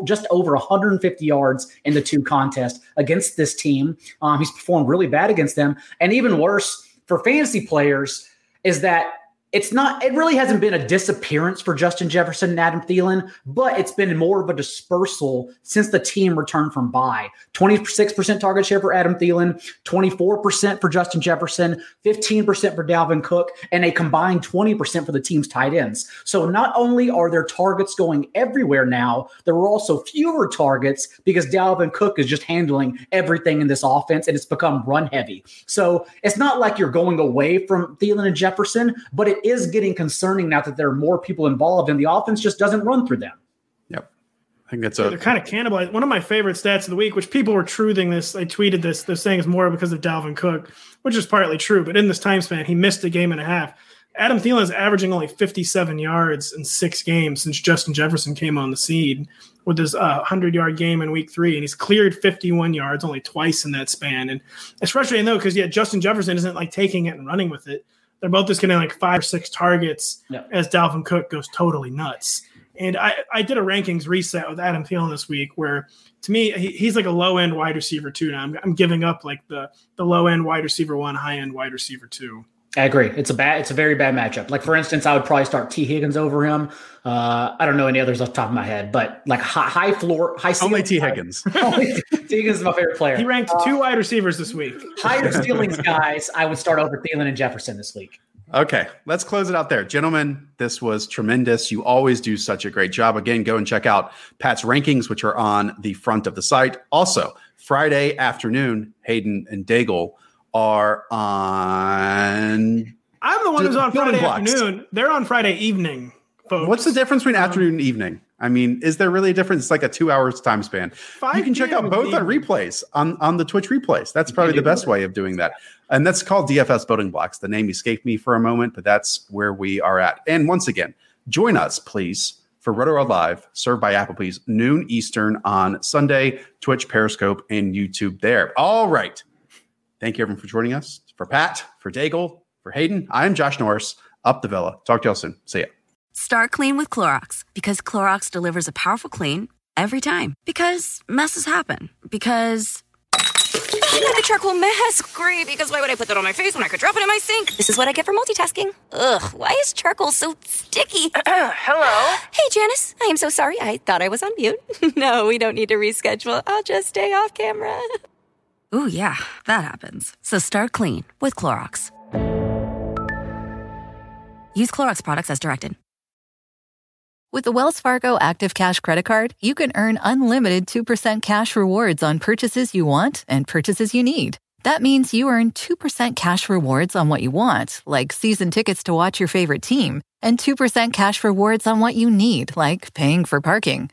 just over 150 yards in the 2 contests against this team. He's performed really bad against them. And even worse for fantasy players is that it really hasn't been a disappearance for Justin Jefferson and Adam Thielen, but it's been more of a dispersal since the team returned from bye. 26% target share for Adam Thielen, 24% for Justin Jefferson, 15% for Dalvin Cook, and a combined 20% for the team's tight ends. So not only are their targets going everywhere now, there were also fewer targets because Dalvin Cook is just handling everything in this offense, and it's become run heavy. So it's not like you're going away from Thielen and Jefferson, but it is getting concerning now that there are more people involved and the offense just doesn't run through them. Yep. I think that's they're kind of cannibalized. One of my favorite stats of the week, which people were truthing this, I tweeted this, they're saying it's more because of Dalvin Cook, which is partly true, but in this time span, he missed a game and a half. Adam Thielen is averaging only 57 yards in 6 games since Justin Jefferson came on the scene with his 100-yard game in week 3, and he's cleared 51 yards only twice in that span. And it's frustrating, though, because, yeah, Justin Jefferson isn't, like, taking it and running with it. They're both just getting like 5 or 6 targets as Dalvin Cook goes totally nuts. And I did a rankings reset with Adam Thielen this week where, to me, he's like a low-end wide receiver 2 now. I'm giving up like the low-end wide receiver 1, high-end wide receiver 2. I agree. It's a very bad matchup. Like, for instance, I would probably start T. Higgins over him. I don't know any others off the top of my head, but like high floor, high ceiling. Only T. Higgins. T. Higgins is my favorite player. He ranked 2 wide receivers this week. Higher ceilings guys, I would start over Thielen and Jefferson this week. Okay, let's close it out there. Gentlemen, this was tremendous. You always do such a great job. Again, go and check out Pat's rankings, which are on the front of the site. Also, Friday afternoon, Hayden and Daigle are on I'm the one who's on Friday afternoon. They're on Friday evening, folks. What's the difference between afternoon and evening? I mean, is there really a difference? It's like a 2 hours time span. You can check out both on replays, on the Twitch replays. That's probably the best way of doing that. And that's called DFS Building Blocks. The name escaped me for a moment, but that's where we are at. And once again, join us, please, for RotoWorld Live, served by Applebee's, noon Eastern on Sunday, Twitch, Periscope, and YouTube there. All right. Thank you, everyone, for joining us. For Pat, for Daigle, for Hayden, I'm Josh Norris. Up the Villa. Talk to y'all soon. See ya. Start clean with Clorox, because Clorox delivers a powerful clean every time. Because messes happen. Because I didn't have a charcoal mask. Great, because why would I put that on my face when I could drop it in my sink? This is what I get for multitasking. Ugh, why is charcoal so sticky? Hello? Hey, Janice. I am so sorry. I thought I was on mute. No, we don't need to reschedule. I'll just stay off camera. Ooh, yeah, that happens. So start clean with Clorox. Use Clorox products as directed. With the Wells Fargo Active Cash Credit Card, you can earn unlimited 2% cash rewards on purchases you want and purchases you need. That means you earn 2% cash rewards on what you want, like season tickets to watch your favorite team, and 2% cash rewards on what you need, like paying for parking.